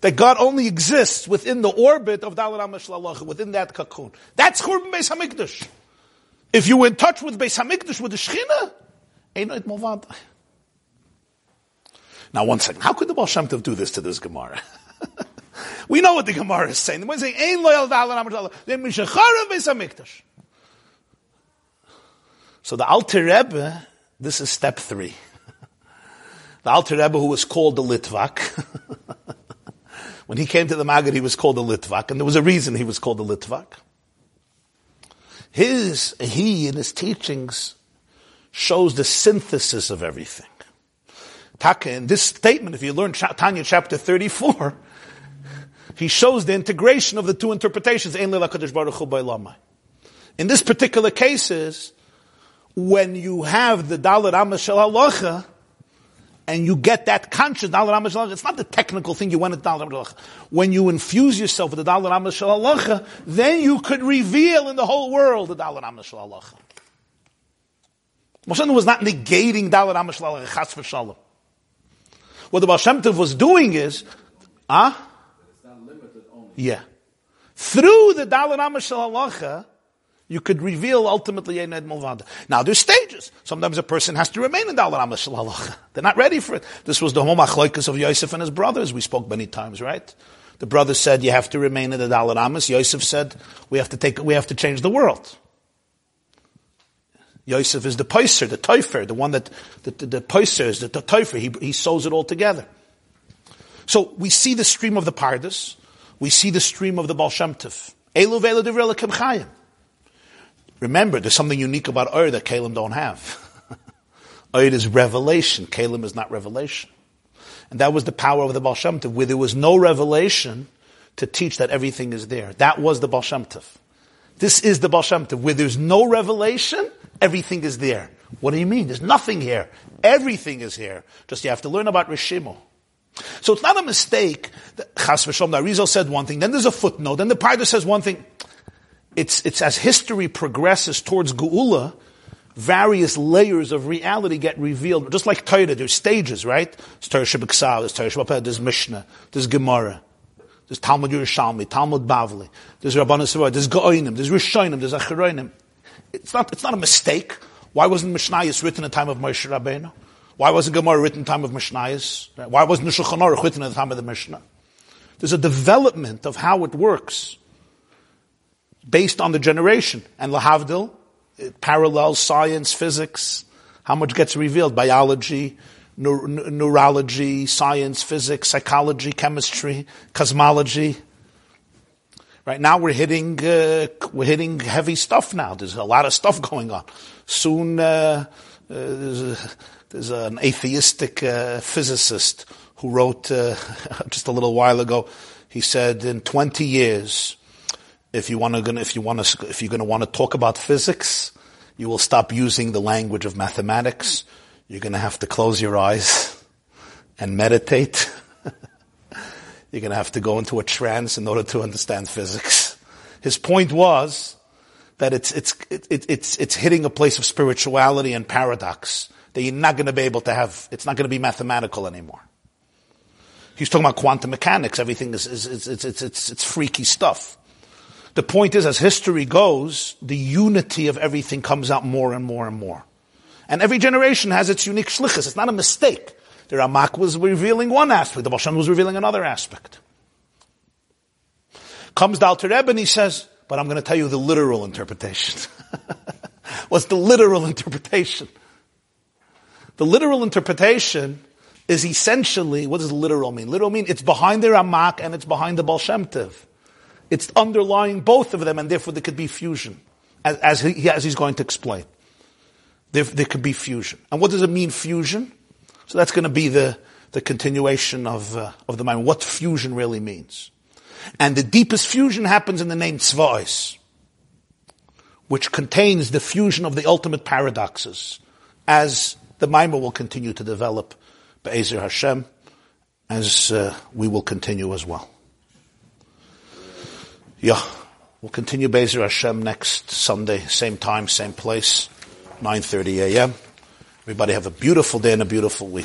That God only exists within the orbit of dalad am nashal alacha, within that cocoon. That's Churban Beis HaMikdash. If you were in touch with Beis HaMikdash, with the Shechina, Ein it movad. Now, one second. How could the Baal Shem Tov do this to this Gemara? We know what the Gemara is saying. The Gemara is saying, Ein loyal da'ala namar da'ala. So the Alter Rebbe, this is step three. The Alter Rebbe, who was called the Litvak. When he came to the Maggid, he was called the Litvak. And there was a reason he was called the Litvak. His, he in his teachings shows the synthesis of everything. In this statement, if you learn Tanya chapter thirty-four, he shows the integration of the two interpretations. In this particular cases, when you have the Dalad Amashal Halacha, and you get that conscious Dalad Amashal Halacha, it's not the technical thing you went into Dalad Amashal Halacha. When you infuse yourself with the Dalad Amashal Halacha, then you could reveal in the whole world the Dalad Amashal Halacha. Moshe was not negating Dalad Amashal Halacha, Chas v'Shalom. What the Baal Shem Tov was doing is, ah, huh? yeah, through the Dalad Amashal Halacha, you could reveal ultimately Eined Mulvada. Now there's stages. Sometimes a person has to remain in Dalad Amashal Halacha. They're not ready for it. This was the whole machloekas of Yosef and his brothers. We spoke many times, right? The brothers said you have to remain in the Dalad Amash. Yosef said we have to take, we have to change the world. Yosef is the poiser, the toifer, the one that, the, the, the poiser is the, the toifer, he, he sews it all together. So we see the stream of the Pardes, we see the stream of the Baal Shem Tov. Elu v'elu divrei Elokim Chayim. Remember, there's something unique about Oyer that Kalim don't have. Oyer is revelation, Kalim is not revelation. And that was the power of the Baal Shem Tov, where there was no revelation to teach that everything is there. That was the Baal Shem Tov. This is the Baal Shem Tov, where there's no revelation, everything is there. What do you mean? There's nothing here. Everything is here. Just you have to learn about Rishimo. So it's not a mistake that Chas v'Shalom, the Arizal said one thing, then there's a footnote, then the Pardes says one thing. It's, it's as history progresses towards Geula, various layers of reality get revealed. Just like Torah, there's stages, right? There's Torah Sheb'Ksav, there's Torah Sheb'Apeh, there's Mishnah, there's Gemara. There's Talmud Yerushalmi, Talmud Bavli. There's Rabbanu Sivor. There's Goinim. There's Rishonim. There's Acharonim. It's not. It's not a mistake. Why wasn't Mishnayos written in the time of Moshe Rabbeinu? Why wasn't Gemara written in the time of Mishnayos? Why wasn't the Shulchan Aruch written in the time of the Mishnah? There's a development of how it works based on the generation. And lahavdil, it parallels science, physics. How much gets revealed? Biology. Neur- neurology, science, physics, psychology, chemistry, cosmology. Right now we're hitting uh, we're hitting heavy stuff now. There's a lot of stuff going on. Soon uh, uh, there's, a, there's an atheistic uh, physicist who wrote uh, just a little while ago. He said in twenty years, if you want to, if you want to, if you're going to want to talk about physics, you will stop using the language of mathematics. You're going to have to close your eyes and meditate. You're going to have to go into a trance in order to understand physics. His point was that it's it's it, it's it's hitting a place of spirituality and paradox that you're not going to be able to have. It's not going to be mathematical anymore. He's talking about quantum mechanics. Everything is is it's it's it's it's freaky stuff. The point is, as history goes, the unity of everything comes out more and more and more. And every generation has its unique shlichus. It's not a mistake. The Ramak was revealing one aspect. The Baal Shem was revealing another aspect. Comes the Alter Rebbe and he says, but I'm going to tell you the literal interpretation. What's the literal interpretation? The literal interpretation is essentially, what does literal mean? Literal mean it's behind the Ramak and it's behind the Baal Shem Tov. It's underlying both of them, and therefore there could be fusion, as, as, he, as he's going to explain. There, there could be fusion. And what does it mean, fusion? So that's going to be the, the continuation of, uh, of the mind, what fusion really means. And the deepest fusion happens in the name Tzva'os, which contains the fusion of the ultimate paradoxes, as the Maimah will continue to develop, Be'ezer Hashem, as uh, we will continue as well. Yeah, we'll continue Be'ezer Hashem next Sunday, same time, same place, nine thirty a.m. Everybody have a beautiful day and a beautiful week.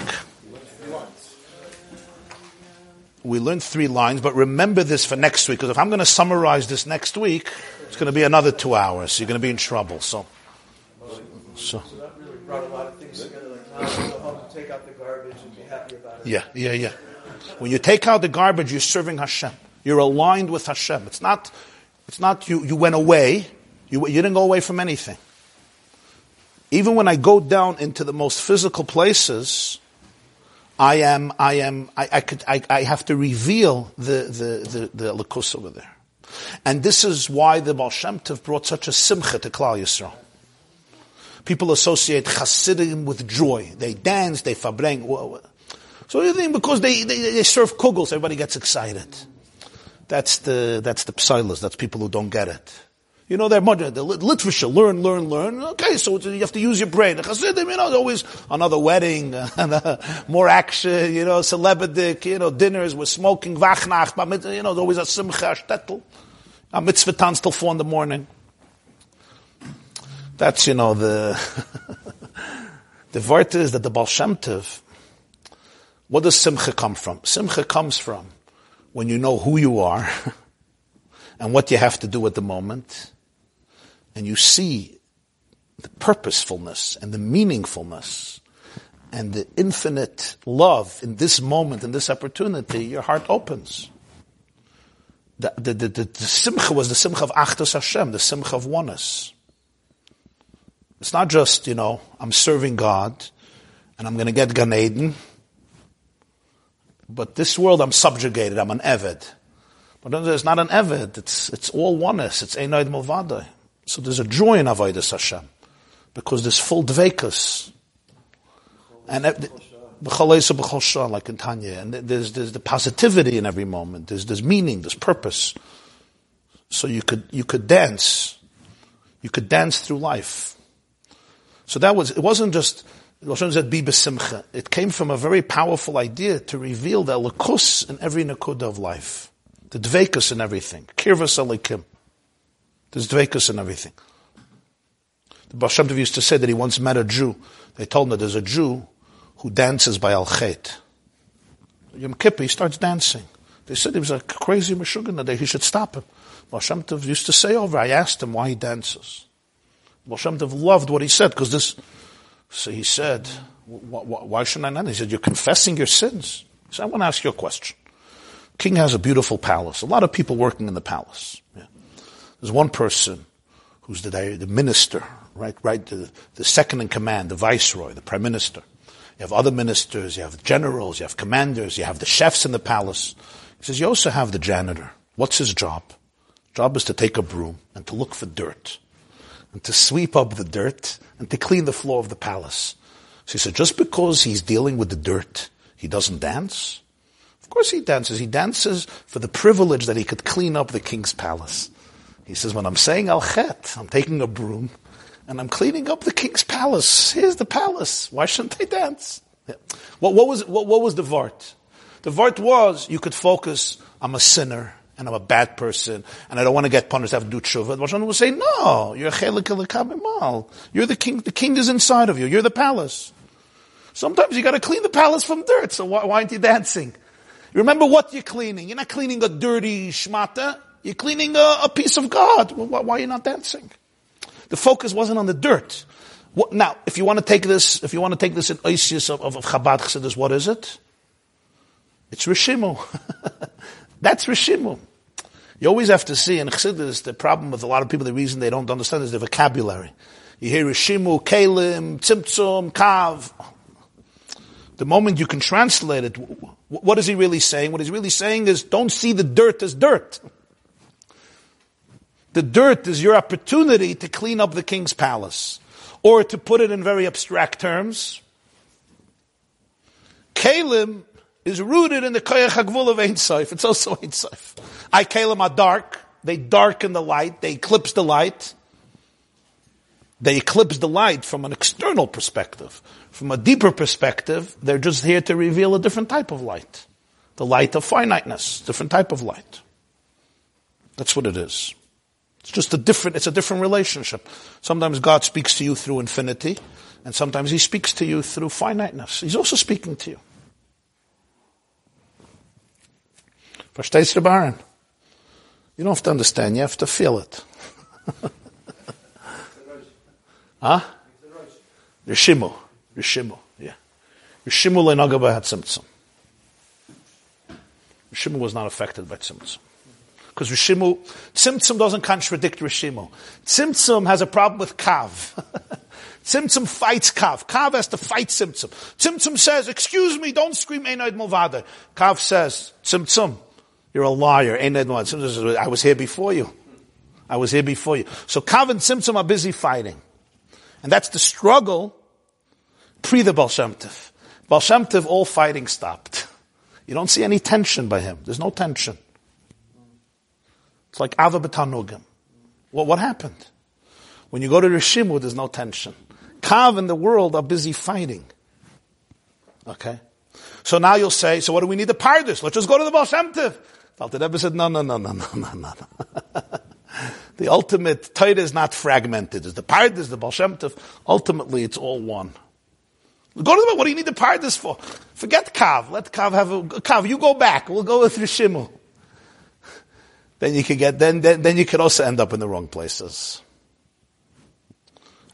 We learned three lines, but remember this for next week, because if I'm going to summarize this next week, it's going to be another two hours. So you're going to be in trouble. So, so. so that really brought a lot of things together. Like now you go home and take out the garbage and be happy about it. Yeah, yeah, yeah. When you take out the garbage, you're serving Hashem. You're aligned with Hashem. It's not, it's not you. You went away. You you didn't go away from anything. Even when I go down into the most physical places, I am, I am, I, I could, I, I have to reveal the, the, the, the lakus over there. And this is why the Baal Shem Tov brought such a simcha to Klal Yisrael. People associate Chassidim with joy. They dance, they fabreng. So you think because they, they, they serve kugels, everybody gets excited. That's the, that's the psilas. That's people who don't get it. You know, they're modern, the literature, learn, learn, learn. Okay, so you have to use your brain. The Chassidim, you know, always another wedding, more action, you know, celebrity, you know, dinners, we're smoking, vachnach, you know, there's always a simcha, a shtetl, a mitzvah tanz till four in the morning. That's, you know, the, the vart is that the Baal Shem Tov, what does simcha come from? Simcha comes from when you know who you are and what you have to do at the moment. And you see the purposefulness and the meaningfulness and the infinite love in this moment, in this opportunity, your heart opens. The, the, the, the, the simcha was the simcha of Achdos Hashem, the simcha of oneness. It's not just, you know, I'm serving God and I'm going to get Gan Eden, but this world I'm subjugated, I'm an Eved. But it's not an Eved, it's, it's all oneness, it's Einoid Mulvadai. So there's a joy in Avodas Hashem, because there's full dveikus. And like in Tanya, and there's, there's the positivity in every moment, there's, there's meaning, there's purpose. So you could, you could dance, you could dance through life. So that was, it wasn't just, Hashem said, be besimcha. It came from a very powerful idea to reveal the lakus in every nakuda of life. The dveikus in everything. Kirvas alikim. There's dveikus in everything. The Baal Shem Tov used to say that he once met a Jew. They told him that there's a Jew who dances by al-chet. Yom Kippur, he starts dancing. They said he was a crazy meshuggah, that he should stop him. Baal Shem Tov used to say over, I asked him why he dances. Baal Shem Tov loved what he said, because this... So he said, why shouldn't I not? He said, you're confessing your sins. He said, I want to ask you a question. King has a beautiful palace. A lot of people working in the palace. Yeah. There's one person who's the, the minister, right? Right, the, the second in command, the viceroy, the prime minister. You have other ministers, you have generals, you have commanders, you have the chefs in the palace. He says, you also have the janitor. What's his job? His job is to take a broom and to look for dirt and to sweep up the dirt and to clean the floor of the palace. So he said, just because he's dealing with the dirt, he doesn't dance? Of course he dances. He dances for the privilege that he could clean up the king's palace. He says, when I'm saying al-chet, I'm taking a broom and I'm cleaning up the king's palace. Here's the palace. Why shouldn't I dance? Yeah. What, what was what, what was the vart? The vart was, you could focus, I'm a sinner and I'm a bad person and I don't want to get punished, I have to do tshuva. Hashem would say, no, you're chelik elikabimal. You're the king. The king is inside of you. You're the palace. Sometimes you got to clean the palace from dirt, so why, why aren't you dancing? Remember what you're cleaning. You're not cleaning a dirty shmata. You're cleaning a, a piece of God. Why, why are you not dancing? The focus wasn't on the dirt. What, now, if you want to take this, if you want to take this in Oisius of, of, of Chabad Chassidus, what is it? It's Rishimu. That's Rishimu. You always have to see in Chassidus, the problem with a lot of people, the reason they don't understand is the vocabulary. You hear Rishimu, Kalim, Tzimtzum, Kav. The moment you can translate it, what is he really saying? What he's really saying is, don't see the dirt as dirt. The dirt is your opportunity to clean up the king's palace. Or to put it in very abstract terms, Kalim is rooted in the Koyach HaGvul of Ein Sof. It's also Ein Sof. I Kalim are dark. They darken the light. They eclipse the light. They eclipse the light from an external perspective. From a deeper perspective, they're just here to reveal a different type of light. the light of finiteness, different type of light. That's what it is. It's just a different, it's a different relationship. Sometimes God speaks to you through infinity, and sometimes He speaks to you through finiteness. He's also speaking to you. Verstehst du, Baron? You don't have to understand, you have to feel it. Huh? Rishimu. Rishimu, yeah. Rishimu le'nagaba had tzimtzum. Rishimu was not affected by tzimtzum. Because Rishimu, tzimtzum doesn't contradict Rishimu. Tzimtzum has a problem with kav. Tzimtzum fights kav. Kav has to fight tzimtzum. Tzimtzum says, excuse me, don't scream Einoid Mulvada. Kav says, tzimtzum, you're a liar. Einoid Mulvada. Tzimtzum says, I was here before you. I was here before you. So kav and tzimtzum are busy fighting. And that's the struggle pre the Baal Shem Tov. Baal Shem Tov, all fighting stopped. You don't see any tension by him. There's no tension. It's like Ava B'Tanugim. Well, what happened? When you go to Rishimu, there's no tension. Kav and the world are busy fighting. Okay? So now you'll say, so what do we need the Pardes? Let's just go to the Baal Shem Tov. The Alter Rebbe said, no, no, no, no, no, no, no. The ultimate Torah is not fragmented. It's the Pardes, the Baal Shem Tov. Ultimately, it's all one. Go to the what do you need the Pardes for? Forget Kav. Let Kav have a... Kav, you go back. We'll go with Rishimu. Then you could get... Then, then, then you could also end up in the wrong places.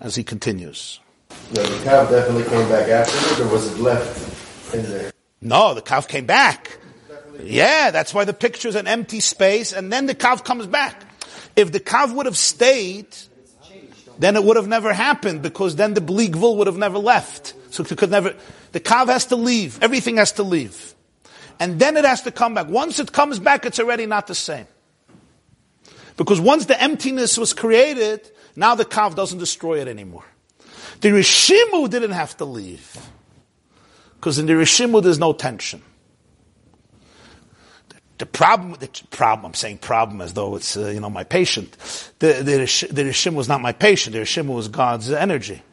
As he continues. Now, the Kav definitely came back afterwards, or was it left in there? No, the Kav came back. Yeah, that's why the picture's an empty space, and then the Kav comes back. If the Kav would have stayed, then it would have never happened, because then the Bli Gvul would have never left. So it could never, the Kav has to leave. Everything has to leave. And then it has to come back. Once it comes back, it's already not the same. Because once the emptiness was created, now the Kav doesn't destroy it anymore. The Rishimu didn't have to leave. Because in the Rishimu, there's no tension. The problem, the problem, I'm saying problem as though it's, uh, you know, my patient. The, the, the Rishimu was not my patient. The Rishimu was God's energy.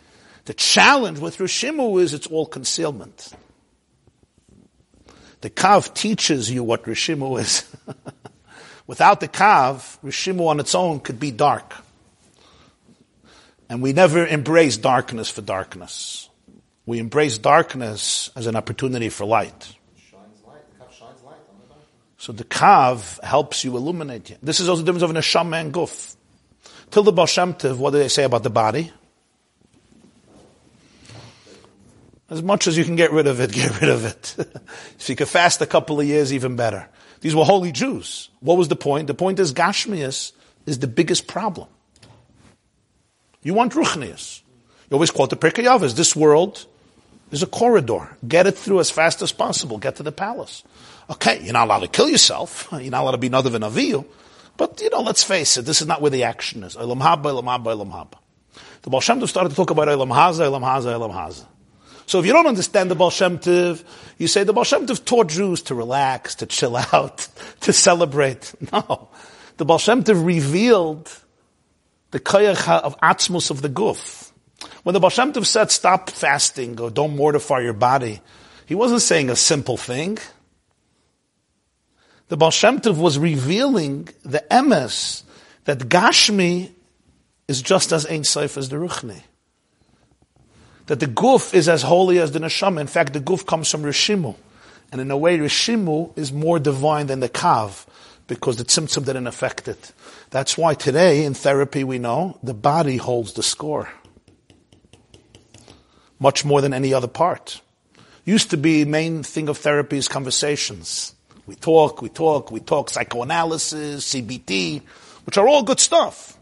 The challenge with Rishimu is it's all concealment. The Kav teaches you what Rishimu is. Without the Kav, Rishimu on its own could be dark. And we never embrace darkness for darkness. We embrace darkness as an opportunity for light. So the Kav helps you illuminate you. This is also the difference of Neshama and Guf. Till the Baal Shem Tov, what do they say about the body? As much as you can get rid of it, get rid of it. If you could fast a couple of years, even better. These were holy Jews. What was the point? The point is Gashmias is the biggest problem. You want Ruchnias. You always quote the Pirkei Avos. This world is a corridor. Get it through as fast as possible. Get to the palace. Okay, you're not allowed to kill yourself. You're not allowed to be another than Aviyu. But, you know, let's face it, this is not where the action is. Olam haba, Olam haba, Olam haba. The Baal Shem Tov started to talk about Olam haza, Olam haza, Olam haza. So if you don't understand the Baal Shem Tov, you say the Baal Shem Tov taught Jews to relax, to chill out, to celebrate. No. The Baal Shem Tov revealed the koyach of atzmus of the guf. When the Baal Shem Tov said, stop fasting, or don't mortify your body, he wasn't saying a simple thing. The Baal Shem Tov was revealing the emes that Gashmi is just as Ein Sof as the Ruchni. That the Guf is as holy as the Neshama. In fact, the Guf comes from Rishimu. And in a way, Rishimu is more divine than the Kav, because the Tzimtzum didn't affect it. That's why today, in therapy, we know the body holds the score. Much more than any other part. Used to be, main thing of therapy is conversations. We talk, we talk, we talk, psychoanalysis, C B T, which are all good stuff.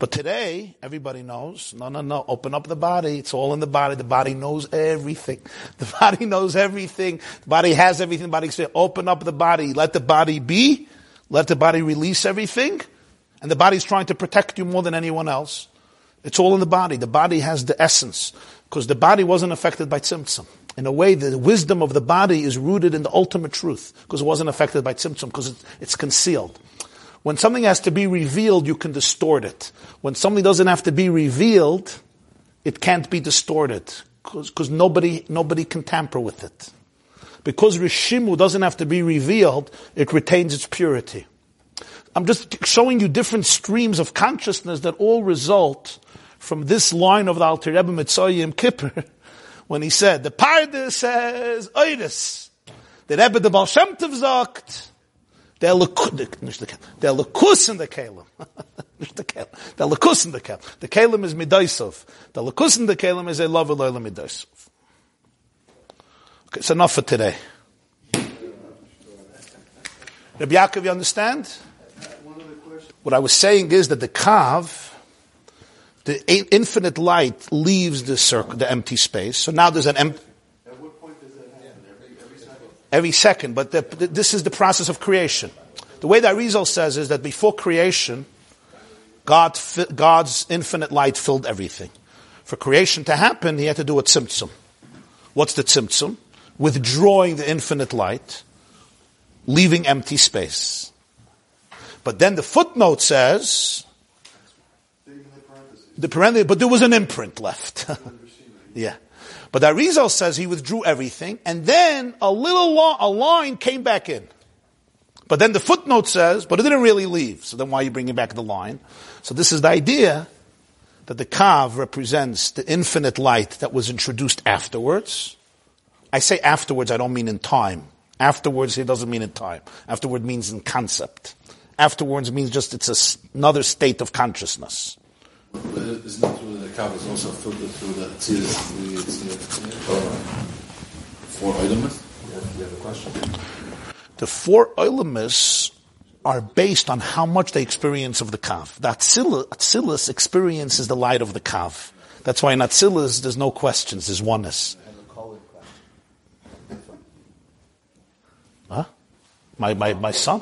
But today, everybody knows, no, no, no, open up the body. It's all in the body. The body knows everything. The body knows everything. The body has everything. The body experience. Open up the body. Let the body be. Let the body release everything. And the body's trying to protect you more than anyone else. It's all in the body. The body has the essence. Because the body wasn't affected by tzimtzum. In a way, the wisdom of the body is rooted in the ultimate truth, because it wasn't affected by tzimtzum, because it, it's concealed. When something has to be revealed, you can distort it. When something doesn't have to be revealed, it can't be distorted, because nobody, nobody can tamper with it. because Rishimu doesn't have to be revealed, it retains its purity. I'm just showing you different streams of consciousness that all result from this line of the Alter Rebbe Mitzvah Yom Kippur, when he said, the Pardes says, Oiris, the Rebbe the Baal Shem Tov sagt, der Lekus in the Kalim. The Lekus in the Kalim. The Kalim is Midaisov. The Lekus in the Kalim is a love of Loyla Midaisov. Okay, it's enough for today. Rabbi Yaakov, you understand? What I was saying is that the Kav, the infinite light leaves the circle, the empty space. So now there's an empty... At what point does that happen? Every, every second? Every second. But the, the, this is the process of creation. The way that Arizal says is that before creation, God, God's infinite light filled everything. For creation to happen, he had to do a tzimtzum. What's the tzimtzum? Withdrawing the infinite light, leaving empty space. But then the footnote says... The parenthesis, but there was an imprint left. Yeah. But Arizal says he withdrew everything, and then a little lo- a line came back in. But then the footnote says, but it didn't really leave. So then why are you bringing back the line? So this is the idea that the Kav represents the infinite light that was introduced afterwards. I say afterwards, I don't mean in time. Afterwards, it doesn't mean in time. Afterward means in concept. Afterwards means just it's a, another state of consciousness. It's not true that the Kav is also filtered through the four Olamis? You have a question? The four Olamis are based on how much they experience of the Kav. The Atzilus experiences the light of the Kav. That's why in Atzilus there's no questions, there's oneness. Huh? My, my, my son?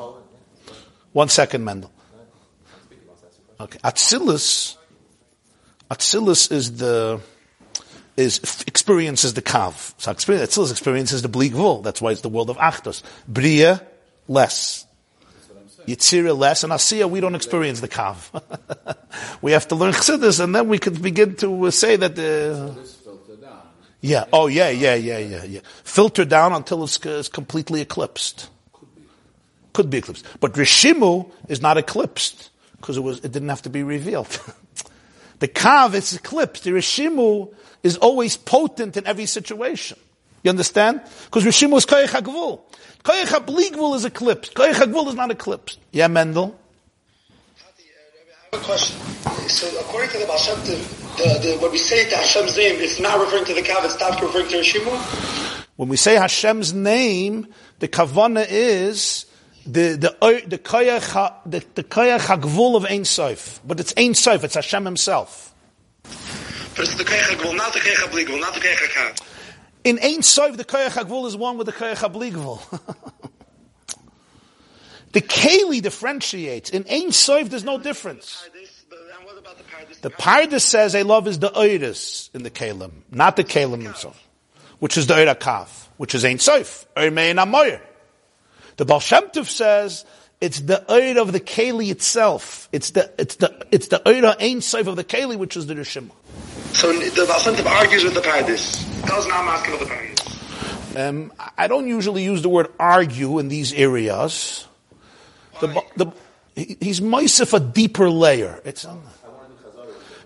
One second, Mendel. Okay. Atzilus... Atzilus is the, is, experiences the Kav. So experience, Atzilus experiences the Bli Gvul. That's why it's the world of Achdos. Bria, less. Yitzira, less. And Asiya, we don't experience the Kav. We have to learn Chassidus, and then we can begin to say that the... Yeah, oh yeah, yeah, yeah, yeah, yeah. Filter down until it's, it's completely eclipsed. Could be. Could be eclipsed. But Rishimu is not eclipsed, because it was, it didn't have to be revealed. The Kav is eclipsed. The Rishimu is always potent in every situation. You understand? Because Rishimu is Koyach HaGvul. Koyach HaBli Gvul is eclipsed. Koyach HaGvul is not eclipsed. Yeah, Mendel? I have a question. So according to the Baal Shem Tov, when we say to Hashem's name, it's not referring to the Kav, it's not referring to Rishimu? When we say Hashem's name, the Kavanah is... The the the koyach the, the koyach hagvul of Ein Sof, but it's Ein Sof. It's Hashem Himself. But it's the koyach hagvul, not the koyach habligvul, not the koyach hakav. In Ein Sof, the koyach hagvul is one with the koyach habligvul. The keli differentiates. In Ein Sof, there's no difference. And what about the pardes? The pardes says, "I love is the oiris in the kelim, not the kelim himself, which is the oir hakav, which is Ein Sof, oir mein amoyer." The Baal Shem Tov says it's the Eid of the Keli itself. It's the it's the it's the Eid Ein Sof of the Keli, which is the Rishima. So the Baal Shem Tov argues with the Pardes. Tells now I'm asking about the Pardes. Um, I don't usually use the word argue in these areas. The, the, he's Moisef a deeper layer. It's on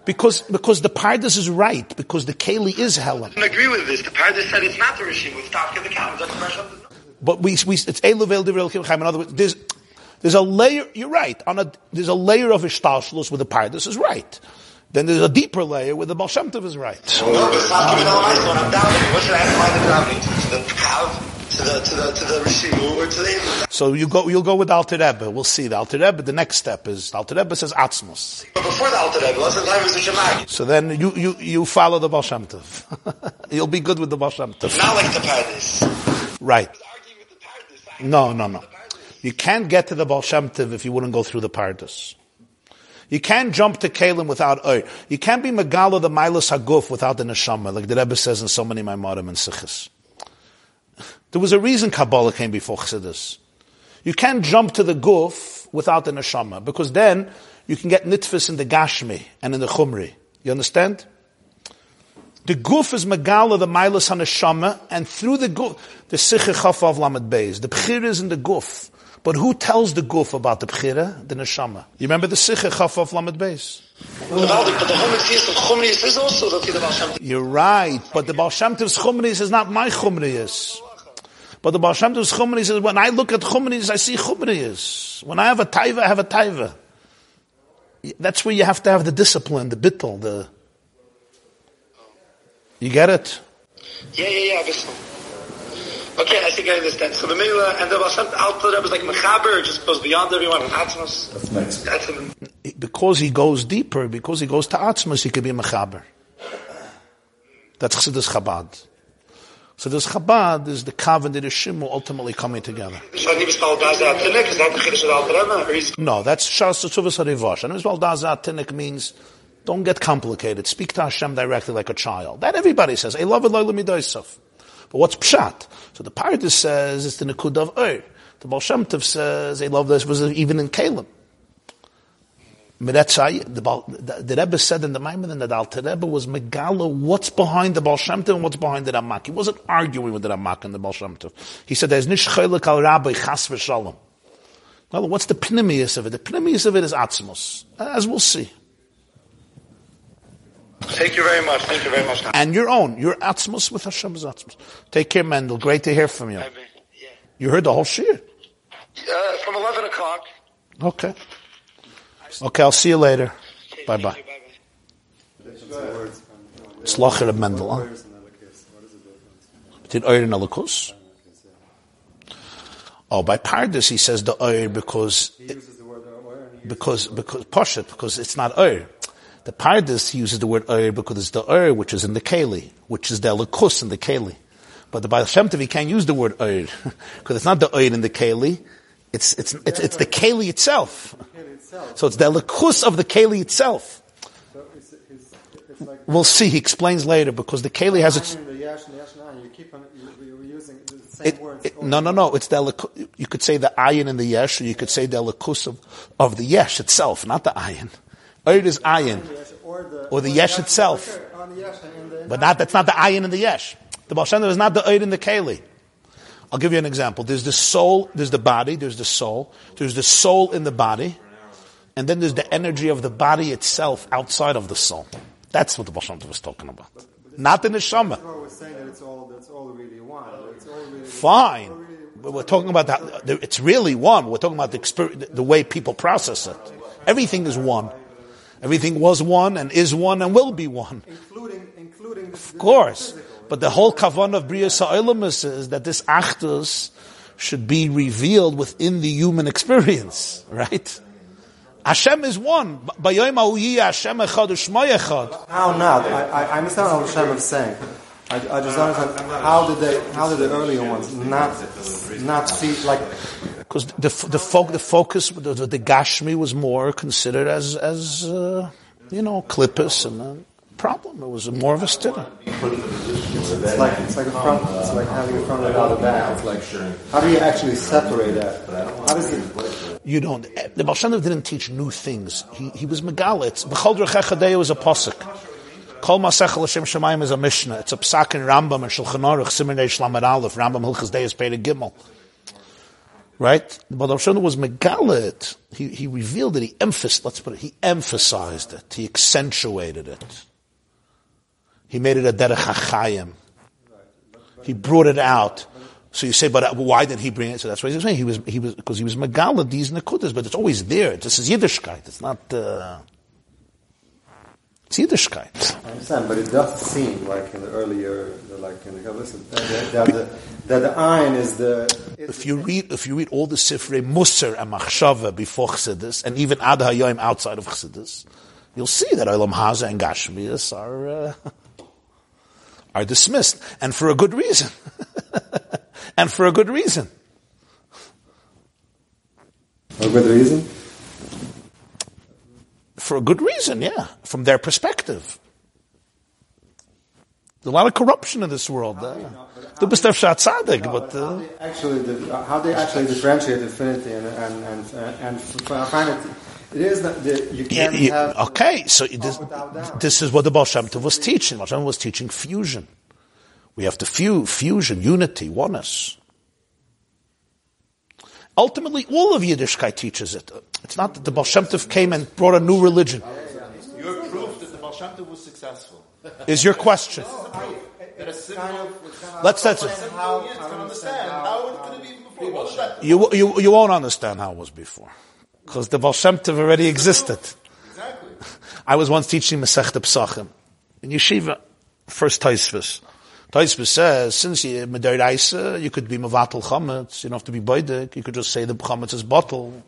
because because the Pardes is right, because the Keli is Helen. I don't agree with this. The Pardes said it's not the Rishima. It's Tafka the Kav. That's the Baal Shem Tov. But we, we it's Eluvel Divrei Elokim Chaim. In other words, there's there's a layer. You're right. On a there's a layer of Ishtashlus where the Pardes is right. Then there's a deeper layer where the Baal Shem Tov is right. No, but I'm doubting. What should I apply the doubting to the Kav, to the to the to the Rishimu, or to the? So you go. You'll go with Alter Rebbe. We'll see the Alter Rebbe. The next step is Alter Rebbe says Atzmos. But before the Alter Rebbe, last time was the Shemagi. So then you you you follow the Baal Shem Tov. You'll be good with the Baal Shem Tov. Not like the Pardes. Right. No, no, no. You can't get to the Baal Shem Tov if you wouldn't go through the Pardes. You can't jump to Kalim without Oyer. You can't be Megala the Milas Haguf without the Neshama, like the Rebbe says in so many Maimarim and Sichis. There was a reason Kabbalah came before Chassidus. You can't jump to the Guf without the Neshama, because then you can get Nitfis in the Gashmi and in the Chumri. You understand? The guf is megala, the mailas haneshama, and through the guf, the siche chafav lamed beis. The b'chira is in the guf. But who tells the guf about the b'chira? The neshama. You remember the siche chafav lamed beis? You're right, but the Baal Shem Tov's chumris is not my chumris. But the Baal Shem Tov's chumris is, when I look at chumris, I see chumris. When I have a taiva, I have a taiva. That's where you have to have the discipline, the bittul, the... You get it? Yeah, yeah, yeah, obviously. Okay, I think I understand. So the Mila and the Baal Shem Tov, Alter Rebbe is like Mechaber, just goes beyond everyone. Atzmos. That's nice. That's him. Because he goes deeper, because he goes to Atzmos, he could be Mechaber. That's Chassidus Chabad. So this Chabad is the Kav and the Rishimu ultimately coming together. No, that's Shas Tzuvas HaRivosh. And Nibis Bal Daza Atinik means, don't get complicated. Speak to Hashem directly like a child. That everybody says. I love it, Loila Midoisov. But what's Pshat? So the Pardes says it's the Nikud of Ur. The Baal Shem Tov says I love this was even in Kalim. The, the Rebbe said in the Maimon that Alter Rebbe was Megala what's behind the Baal Shem Tov and what's behind the Ramak. He wasn't arguing with the Ramak and the Baal Shem Tov. He said there's nish chelek al Rabbi chas v'shalom. Well, what's the pnimius of it? The pnimius of it is Atzmos, as we'll see. Thank you very much. Thank you very much. And your own. Your Atzmos with Hashem's Atzmos. Take care, Mendel. Great to hear from you. I mean, yeah. You heard the whole shir? Uh, from eleven o'clock. Okay. Okay, I'll see you later. Okay, bye-bye. It's Lacher of Mendel, huh? Between Oyer and Alakus? Oh, by Pardes he says the Oyer because... He uses the word Oyer. Because, because, Poshet, because it's not Oyer. The Pardes uses the word Ur because it's the Ur which is in the Keli, which is the Elikus in the Keli. But the Baal Shem Tov, he can't use the word Ur because it's not the Ur in the Keli, it's, it's, it's, it's the Keli itself. So it's the Elikus of the Keli itself. We'll see, he explains later because the Keli has its... It, it, no, no, no. It's the, you could say the Ayin in the Yesh, or you could say the Elikus of, of the Yesh itself, not the Ayin. Or is ayin, or the, or the or yesh the itself, the yesh the but not that's not the ayin in the yesh. The Baal Shem Tov is not the oid in the keli. I'll give you an example. There's the soul, there's the body, there's the soul, there's the soul in the body, and then there's the energy of the body itself outside of the soul. That's what the Baal Shem Tov was talking about, but, but not the neshama. Fine, but we're talking about that. It's really one. We're talking about the experience, the way people process it. Everything is one. Everything was one and is one and will be one. Including, including the, of course. The but the whole kavan of Bria Sa'olamis is that this Achdus should be revealed within the human experience, right? Hashem is one. B'yom ha'u Hashem echad u'shmo echad. How not? I, I understand what Hashem is saying. I, I just don't understand how did they, how did the earlier ones not, not see, like... Because the the, fo- the focus, the, the Gashmi was more considered as, as uh, you know, clippus and a problem. It was more of a stigma. It's like, it's like a front, it's like having a front without a back. How do you actually separate that? How does it... You don't. The Baal Shem Tov didn't teach new things. He he was Megalitz. B'chol Derech HaChadeyo is a posuk. Kol Masechel Hashem Shemayim is a Mishnah. It's a psak in Rambam and Shulchan Aruch, Simonei Shlamad Aleph, Rambam Hilchas Dei is paid a Gimel. Right? But Baal Shem Tov was Megalit. He, he revealed it. He emphasized, let's put it, he emphasized it. He accentuated it. He made it a derech hachayim. He brought it out. So you say, but why did he bring it? So that's what he's saying. He was, he was, because he was Megalit, these Nekudas, but it's always there. This is Yiddishkeit. It's not, uh, it's Yiddishkeit. I understand, but it does seem like in the earlier, like in the Kabbalah, that, that, that, that the ayin is the. If you read, if you read all the Sifrei Musar and Machshava before Chassidus, and even Ad Hayoim outside of Chassidus, you'll see that Olam Haza and Gashmius are uh, are dismissed, and for a good reason, and for a good reason. For a good reason. For a good reason, yeah. From their perspective. There's a lot of corruption in this world. How uh, know, but how they, no, but, uh, how they actually, how they actually differentiate infinity and, and, and, and, and finity? It is that the, you can't you, you, have... Okay, so this, this is what the Baal Shem Tov was teaching. Baal Shem Tov was teaching fusion. We have to fuse, fusion, unity, oneness. Ultimately, all of Yiddishkeit teaches it. It's not that the Baal Shem Tov came and brought a new religion. Your proof that the Baal Shem Tov was successful is your question. No, I, that a simple, Let's that's it. How, understand. How, how could it be before? What was that? You, you, you won't understand how it was before. Because the Baal Shem Tov already existed. Exactly. I was once teaching Masechta Pesachim in Yeshiva, first Taisvis. Taisvis says, since you're Medairaisa, you could be Mavatal Chametz, you don't have to be Baidik, you could just say the Chametz is bottle.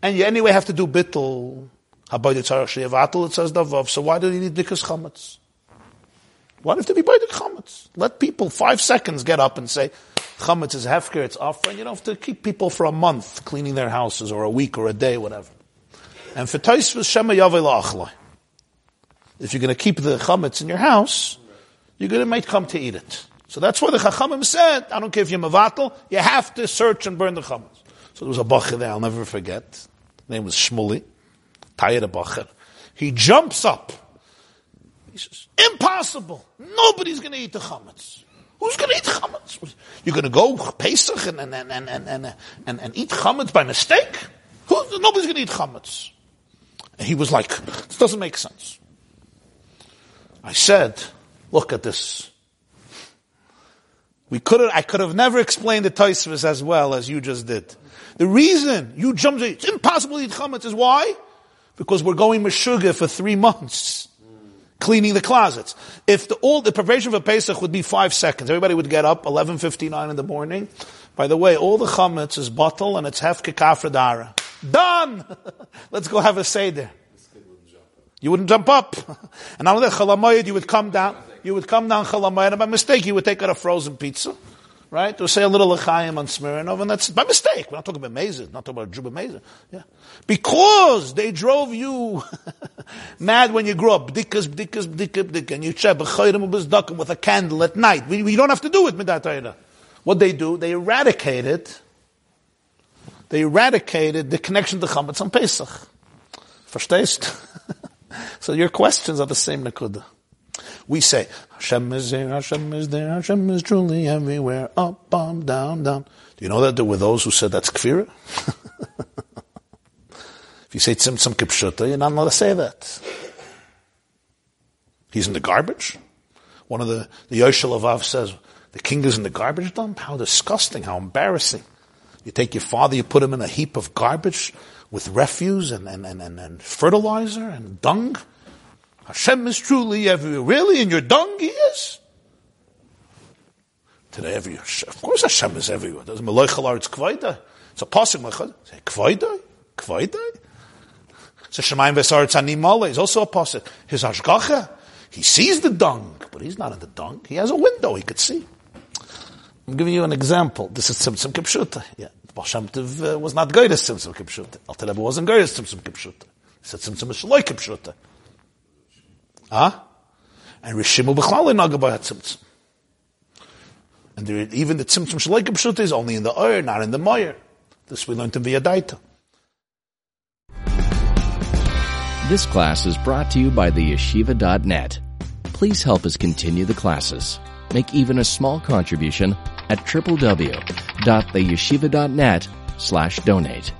And you anyway have to do Bittel. HaBaidik Tzarech Sheyevatel, it says Davav. So why do you need Dikas Chametz? Why do you have to be Baidik Chametz? Let people five seconds get up and say, Chametz is hefker, it's offer, and you don't have to keep people for a month cleaning their houses, or a week, or a day, whatever. And for Taisvis, Shema Yavei La'achla. If you're going to keep the Chametz in your house, you're going to might come to eat it. So that's why the Chachamim said, I don't care if you're Mavatal, you have to search and burn the Chametz. So there was a bacher there, I'll never forget. His name was Shmuley, tired of bacher. He jumps up. He says, impossible! Nobody's going to eat the Chametz. Who's going to eat chametz? You're going to go Pesach and and, and, and, and, and, and eat chametz by mistake? Who, nobody's going to eat chametz. And he was like, this doesn't make sense. I said, look at this. We could I could have never explained the Tosfos as well as you just did. The reason you jumped, it's impossible to eat chametz is why? Because we're going meshuga for three months. Cleaning the closets. If the all the preparation for Pesach would be five seconds, everybody would get up eleven fifty nine in the morning. By the way, all the chametz is bottle and it's hefka kafradara. Done. Let's go have a seder. You wouldn't jump up, and on the chalamayid you would come down. You would come down chalamayid, and by mistake you would take out a frozen pizza, right? Or say a little l'chaim on Smirnov, and that's by mistake. We're not talking about mezid, not talking about juba mezid. Yeah, because they drove you. Mad when you grew up, b'dikas, b'dikas, b'dikas, b'dikas, and you check with a candle at night. We, we don't have to do it, midat ha'Torah. What they do, they eradicated, they eradicated the connection to Chametz on Pesach. Verstehst? So your questions are the same nekuda. We say, Hashem is here, Hashem is there, Hashem is truly everywhere, up, um, down, down. Do you know that there were those who said that's kfirah? If you say Tzimtzum Kipshuta, you're not allowed to say that. He's in the garbage. One of the, the Yoshel Avav says, the king is in the garbage dump? How disgusting, how embarrassing. You take your father, you put him in a heap of garbage with refuse and, and, and, and, and fertilizer and dung. Hashem is truly everywhere. Really? In your dung he is? Today, every, of course Hashem is everywhere. There's Melechel Aretz Kvoidai. It's a pasuk. Say Kvoidai? Kvoidai? So Shemayim V'Sar Tzanimale is also a pasuk. His Hashgacha, he sees the dung, but he's not in the dung. He has a window he could see. I'm giving you an example. This is Tzimtzum Kipshuta. Yeah, Baal Shem Tov uh, was not going to Tzimtzum Kipshuta. Alter Rebbe wasn't going to Tzimtzum Kipshuta. He said Tzimtzum is Shloi Kipshuta. Huh? And Rishimu B'chlali Nagabai Tzimtzum. And there, even the Tzimtzum Shloi Kipshuta is only in the Oyer, not in the Moyer. This we learned in V'yadaita. This class is brought to you by the yeshiva dot net. Please help us continue the classes. Make even a small contribution at w w w dot the yeshiva dot net slash donate.